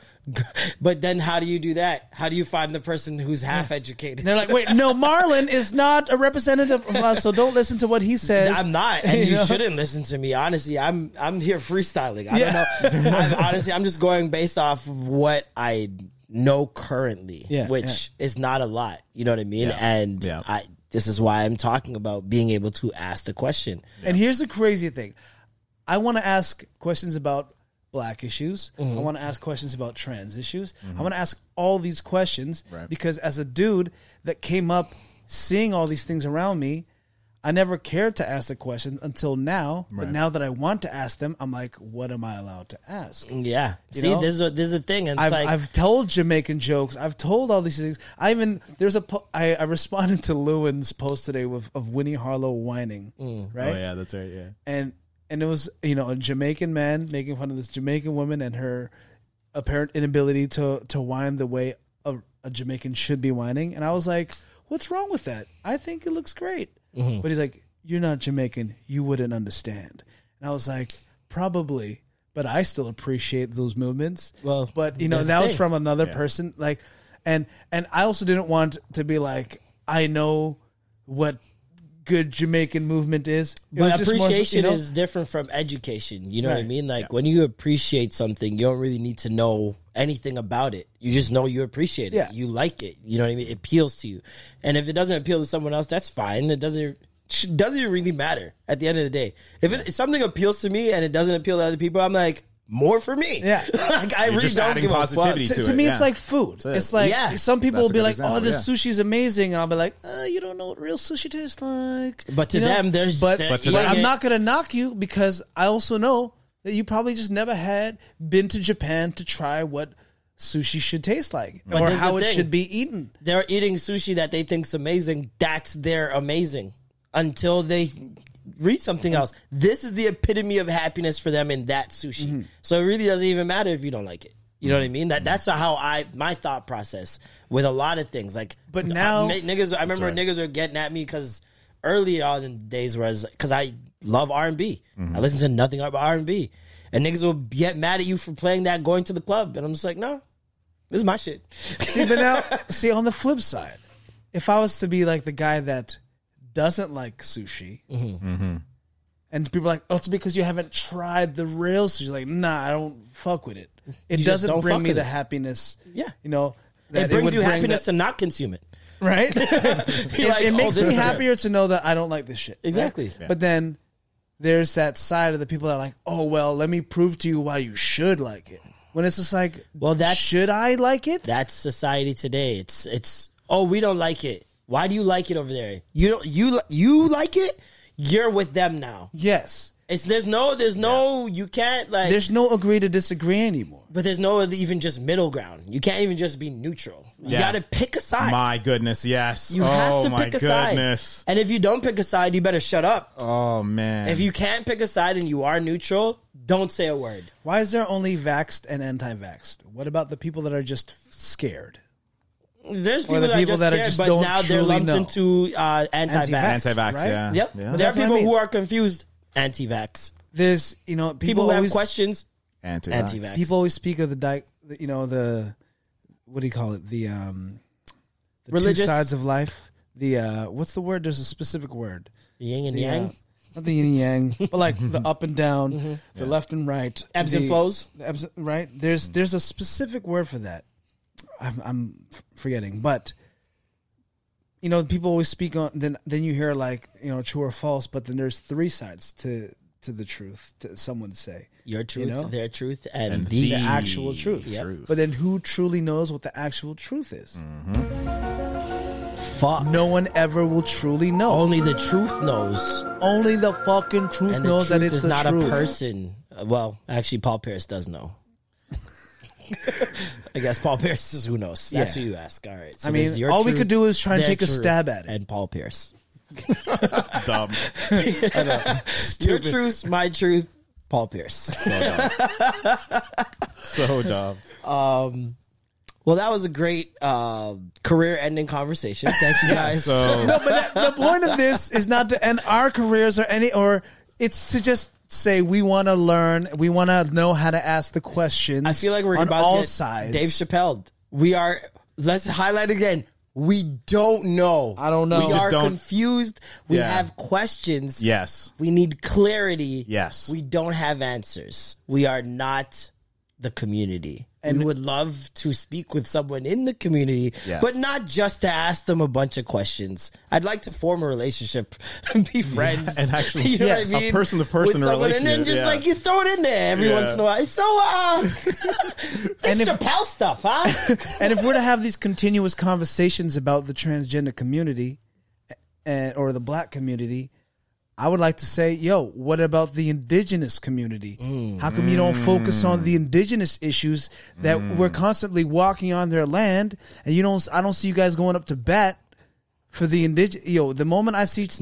But then how do you do that? How do you find the person who's half educated? They're like, wait, no, Marlon is not a representative of us, so don't listen to what he says. I'm not, and you shouldn't listen to me. Honestly, I'm here freestyling. I don't know. Honestly, I'm just going based off of what I know currently, which is not a lot. You know what I mean? Yeah. And this is why I'm talking about being able to ask the question. Yeah. And here's the crazy thing. I want to ask questions about Black issues. I want to ask questions about trans issues. I want to ask all these questions because as a dude that came up seeing all these things around me, I never cared to ask the question until now. But now that I want to ask them, I'm like, what am I allowed to ask? Yeah. You see, this is a thing. And I've told Jamaican jokes. I've told all these things. I responded to Lewin's post today of Winnie Harlow whining. Right? Oh yeah, that's right. Yeah. And it was, you know, a Jamaican man making fun of this Jamaican woman and her apparent inability to whine the way a Jamaican should be whining. And I was like, what's wrong with that? I think it looks great. But he's like, you're not Jamaican. You wouldn't understand. And I was like, probably, but I still appreciate those movements. Well, but, you know, that was from another person. Like, and I also didn't want to be like, I know what good Jamaican movement is. But appreciation is different from education. You know what I mean? Like, when you appreciate something, you don't really need to know anything about it. You just know you appreciate it. Yeah. You like it. You know what I mean? It appeals to you. And if it doesn't appeal to someone else, that's fine. It doesn't really matter at the end of the day. If something appeals to me and it doesn't appeal to other people, I'm like, more for me. Yeah. Like, I really don't give a fuck. To me, it's like food. It's like some people will be like, oh, this sushi is amazing. And I'll be like, you don't know what real sushi tastes like. But to them, there's... But I'm not going to knock you because I also know that you probably just never had been to Japan to try what sushi should taste like or how it should be eaten. They're eating sushi that they think's amazing. That's their amazing until they... read something else. This is the epitome of happiness for them in that sushi. So it really doesn't even matter if you don't like it. You know what I mean? That's how my thought process with a lot of things. Like, but now niggas were getting at me because early on in the days because I love R&B. I listen to nothing but R&B, and niggas will get mad at you for playing that going to the club, and I'm just like, no, this is my shit. But now on the flip side, if I was to be like the guy that doesn't like sushi, and people are like, oh, it's because you haven't tried the real sushi. Like, nah, I don't fuck with it. It doesn't bring me the happiness. Yeah, you know, it brings you happiness to not consume it, right? It makes me happier to know that I don't like this shit. Exactly. Right? Yeah. But then there's that side of the people that are like, oh well, let me prove to you why you should like it. When it's just like, well, should I like it? That's society today. It's oh, we don't like it. Why do you like it over there? You like it? You're with them now. Yes. You can't like. There's no agree to disagree anymore. But there's no even just middle ground. You can't even just be neutral. You got to pick a side. My goodness, yes. You have to pick a side. And if you don't pick a side, you better shut up. Oh, man. If you can't pick a side and you are neutral, don't say a word. Why is there only vaxxed and anti-vaxxed? What about the people that are just scared? There's people that are scared, but now they're lumped into anti-vax. Anti-vax, right? Yeah. Yep. Yeah. There are people who are confused. Anti-vax. There's, you know, people who have questions. Anti-vax. People always speak of the what do you call it? The religious two sides of life. The what's the word? There's a specific word. Yin and yang. Not the yin and yang, but like the up and down, the left and right, ebbs and flows. Right. There's a specific word for that. I'm forgetting, but you know, people always speak on. Then you hear like, you know, true or false, but then there's three sides to the truth. Some would say your truth, you know? Their truth, and the actual truth. Yep. But then, who truly knows what the actual truth is? Fuck. No one ever will truly know. Only the truth knows. Only the fucking truth and knows truth that it's the not truth. A person. Well, actually, Paul Pierce does know. I guess Paul Pierce is who knows. That's who you ask. All right. So I mean, all we could do is try and take a stab at it. And Paul Pierce. Dumb. I know. Your truth, my truth, Paul Pierce. So dumb. Well, that was a great career-ending conversation. Thank you guys. No, but the point of this is not to end our careers or it's to just say we want to learn, we want to know how to ask the questions. I feel like we're on about all sides. Dave Chappelle. Let's highlight again. We don't know. I don't know. We are confused. We have questions. Yes. We need clarity. Yes. We don't have answers. We are not the community. And would love to speak with someone in the community, but not just to ask them a bunch of questions. I'd like to form a relationship and be friends. And actually, you know what I mean? A person-to-person relationship. And then just like you throw it in there every once in a while. So, and Chappelle stuff, huh? And if we're to have these continuous conversations about the transgender community or the black community, I would like to say, yo, what about the indigenous community? How come you don't focus on the indigenous issues that we're constantly walking on their land? And you don't, I don't see you guys going up to bat for the indigenous. Yo, the moment I see it's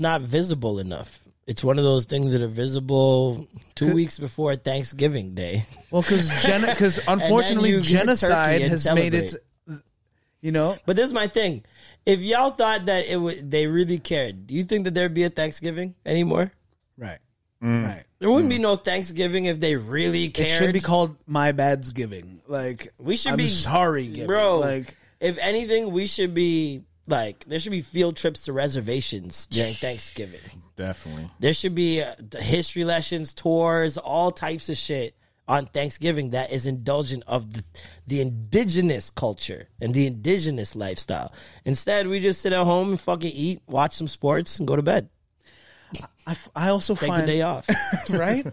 not visible enough. It's one of those things that are visible 2 weeks before Thanksgiving Day. Well, because unfortunately, genocide has made it. You know, but this is my thing. If y'all thought that they really cared, do you think that there'd be a Thanksgiving anymore? Right, right. There wouldn't be no Thanksgiving if they really cared. It should be called My Bad's Giving. Like we should be sorry, giving. Bro. Like if anything, we should be like there should be field trips to reservations during Thanksgiving. Definitely, there should be history lessons, tours, all types of shit on Thanksgiving that is indulgent of the indigenous culture and the indigenous lifestyle. Instead, we just sit at home and fucking eat, watch some sports, and go to bed. I also take the day off. Right?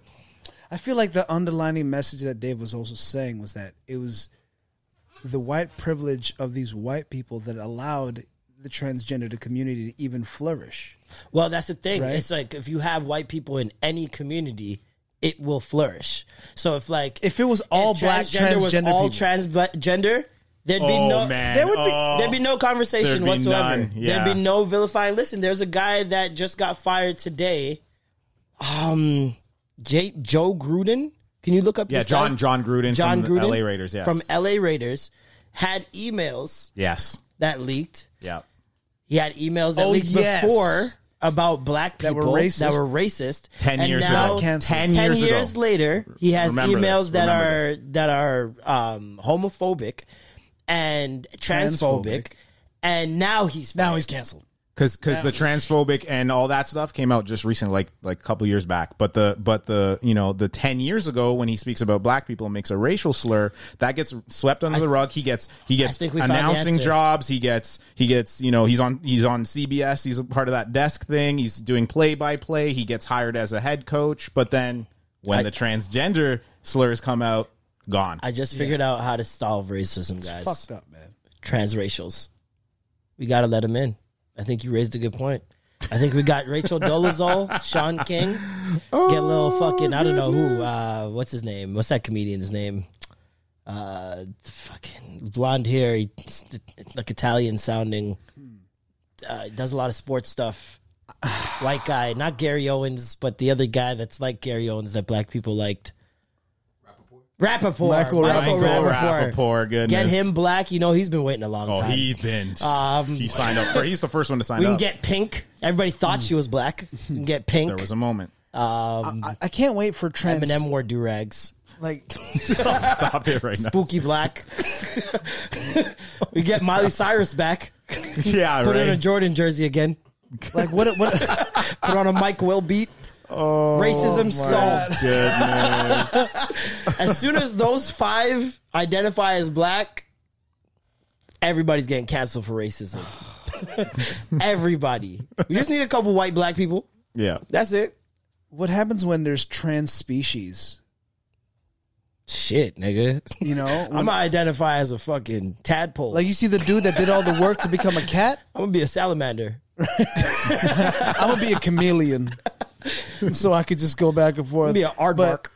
I feel like the underlining message that Dave was also saying was that it was the white privilege of these white people that allowed the transgender community to even flourish. Well, that's the thing. Right? It's like if you have white people in any community, it will flourish. So if like if it was all black transgender, there'd be no man. There'd be no conversation whatsoever. There'd be no vilifying. Listen, there's a guy that just got fired today. Joe Gruden. Can you look up? Yeah, John Gruden. John Gruden from LA Raiders. Yes, from LA Raiders had emails. Yes, that leaked. Yeah, he had emails that leaked before. About black people that were racist 10 years later, he has emails that are homophobic and transphobic. And now he's canceled. Because the transphobic and all that stuff came out just recently, like a couple years back. But the you know the 10 years ago when he speaks about black people and makes a racial slur that gets swept under the rug. He gets announcing jobs. He gets you know he's on CBS. He's a part of that desk thing. He's doing play by play. He gets hired as a head coach. But then when the transgender slurs come out, gone. I just figured out how to solve racism, guys. It's fucked up, man. Transracials, we gotta let them in. I think you raised a good point. I think we got Rachel Dolezal, Sean King, get a little fucking, I don't know who, what's his name? What's that comedian's name? Fucking blonde hair, like Italian sounding, does a lot of sports stuff. White guy, not Gary Owens, but the other guy that's like Gary Owens that black people liked. Michael Rapaport. Rapaport, goodness. Get him black. You know, he's been waiting a long time. Oh, he signed up. He's the first one to sign up. We can get Pink. Everybody thought she was black. We can get Pink. There was a moment. I can't wait for Eminem wore do-rags. Like, stop it right now. Spooky black. We get Miley Cyrus back. Yeah, put on a Jordan jersey again. Like, what? Put on a Mike Will beat. Oh, racism solved. As soon as those five identify as black, everybody's getting canceled for racism. Everybody. We just need a couple white black people. Yeah. That's it. What happens when there's trans species? Shit, nigga. You know? I'm going to identify as a fucking tadpole. Like, you see the dude that did all the work to become a cat? I'm going to be a salamander. I'm going to be a chameleon. So I could just go back and forth. I'm going to be an aardvark.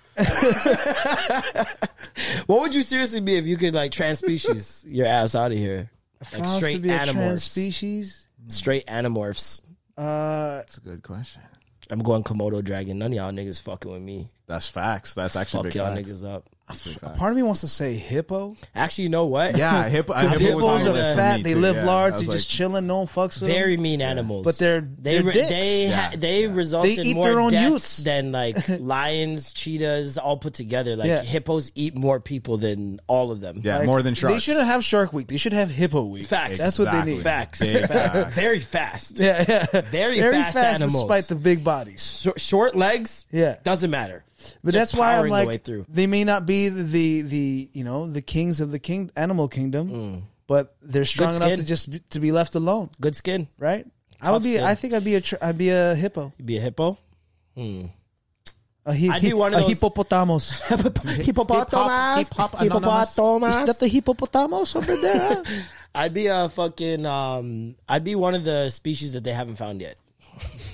What would you seriously be if you could, like, trans-species your ass out of here? Like, straight animorphs. Trans-species? Straight animorphs. That's a good question. I'm going Komodo dragon. None of y'all niggas fucking with me. That's facts. That's actually big facts. Fuck y'all niggas up. Part of me wants to say hippo. Actually, you know what? Yeah, hippos are fat. They live large. They just chilling. No one fucks with them. Very mean animals. But they're dicks. They result in more deaths than like lions, cheetahs, all put together. Like hippos eat more people than all of them. Yeah, like, more than sharks. They shouldn't have Shark Week. They should have Hippo Week. Facts. Exactly. That's what they need. Facts. Facts. Very fast. Yeah. Very fast animals. Despite the big bodies, short legs. Yeah, doesn't matter. But just that's why I'm like, they may not be the you know, the kings of the animal kingdom, but they're strong enough to just be left alone. Good skin, right? Tough skin. I think I'd be a hippo. You'd be a hippo. I'd be one of those hippopotamus. Hippopotamus. Is that the hippopotamus over there? Huh? I'd be a fucking. I'd be one of the species that they haven't found yet.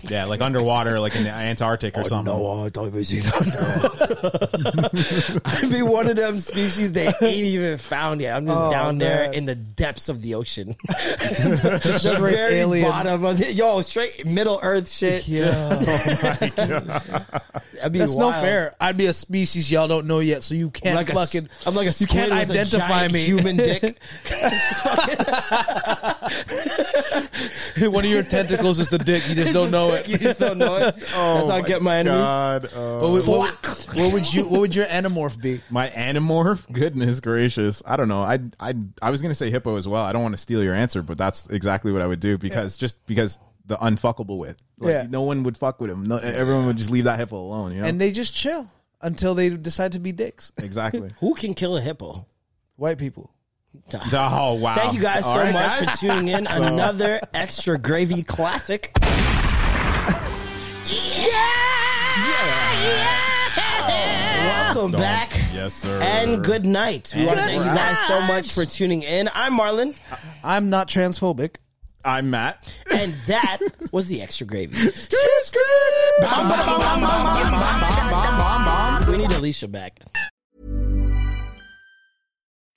Yeah, like underwater, like in the Antarctic or something. No, I don't even see that. I'd be one of them species they ain't even found yet. I'm just down there in the depths of the ocean. The very alien. Bottom of it. Yo, straight Middle Earth shit. Yeah. Oh my God. That's wild. No fair. I'd be a species y'all don't know yet, so you can't like fucking. I'm like a squid. You can't with identify a giant me. Human dick. One of your tentacles is the dick. You just don't know. You just don't know it. Oh, that's how I get my enemies. God. Oh. What would you? What would your animorph be? My animorph? Goodness gracious! I don't know. I was gonna say hippo as well. I don't want to steal your answer, but that's exactly what I would do because just because the unfuckable with. Like, no one would fuck with him. No, everyone would just leave that hippo alone. You know? And they just chill until they decide to be dicks. Exactly. Who can kill a hippo? White people. Oh wow! Thank you guys so much for tuning in. Another extra gravy classic. Welcome back. Yes, sir. And good night. We want to thank you guys so much for tuning in. I'm Marlon. I'm not transphobic. I'm Matt. And that was the extra gravy. We need Alicia back.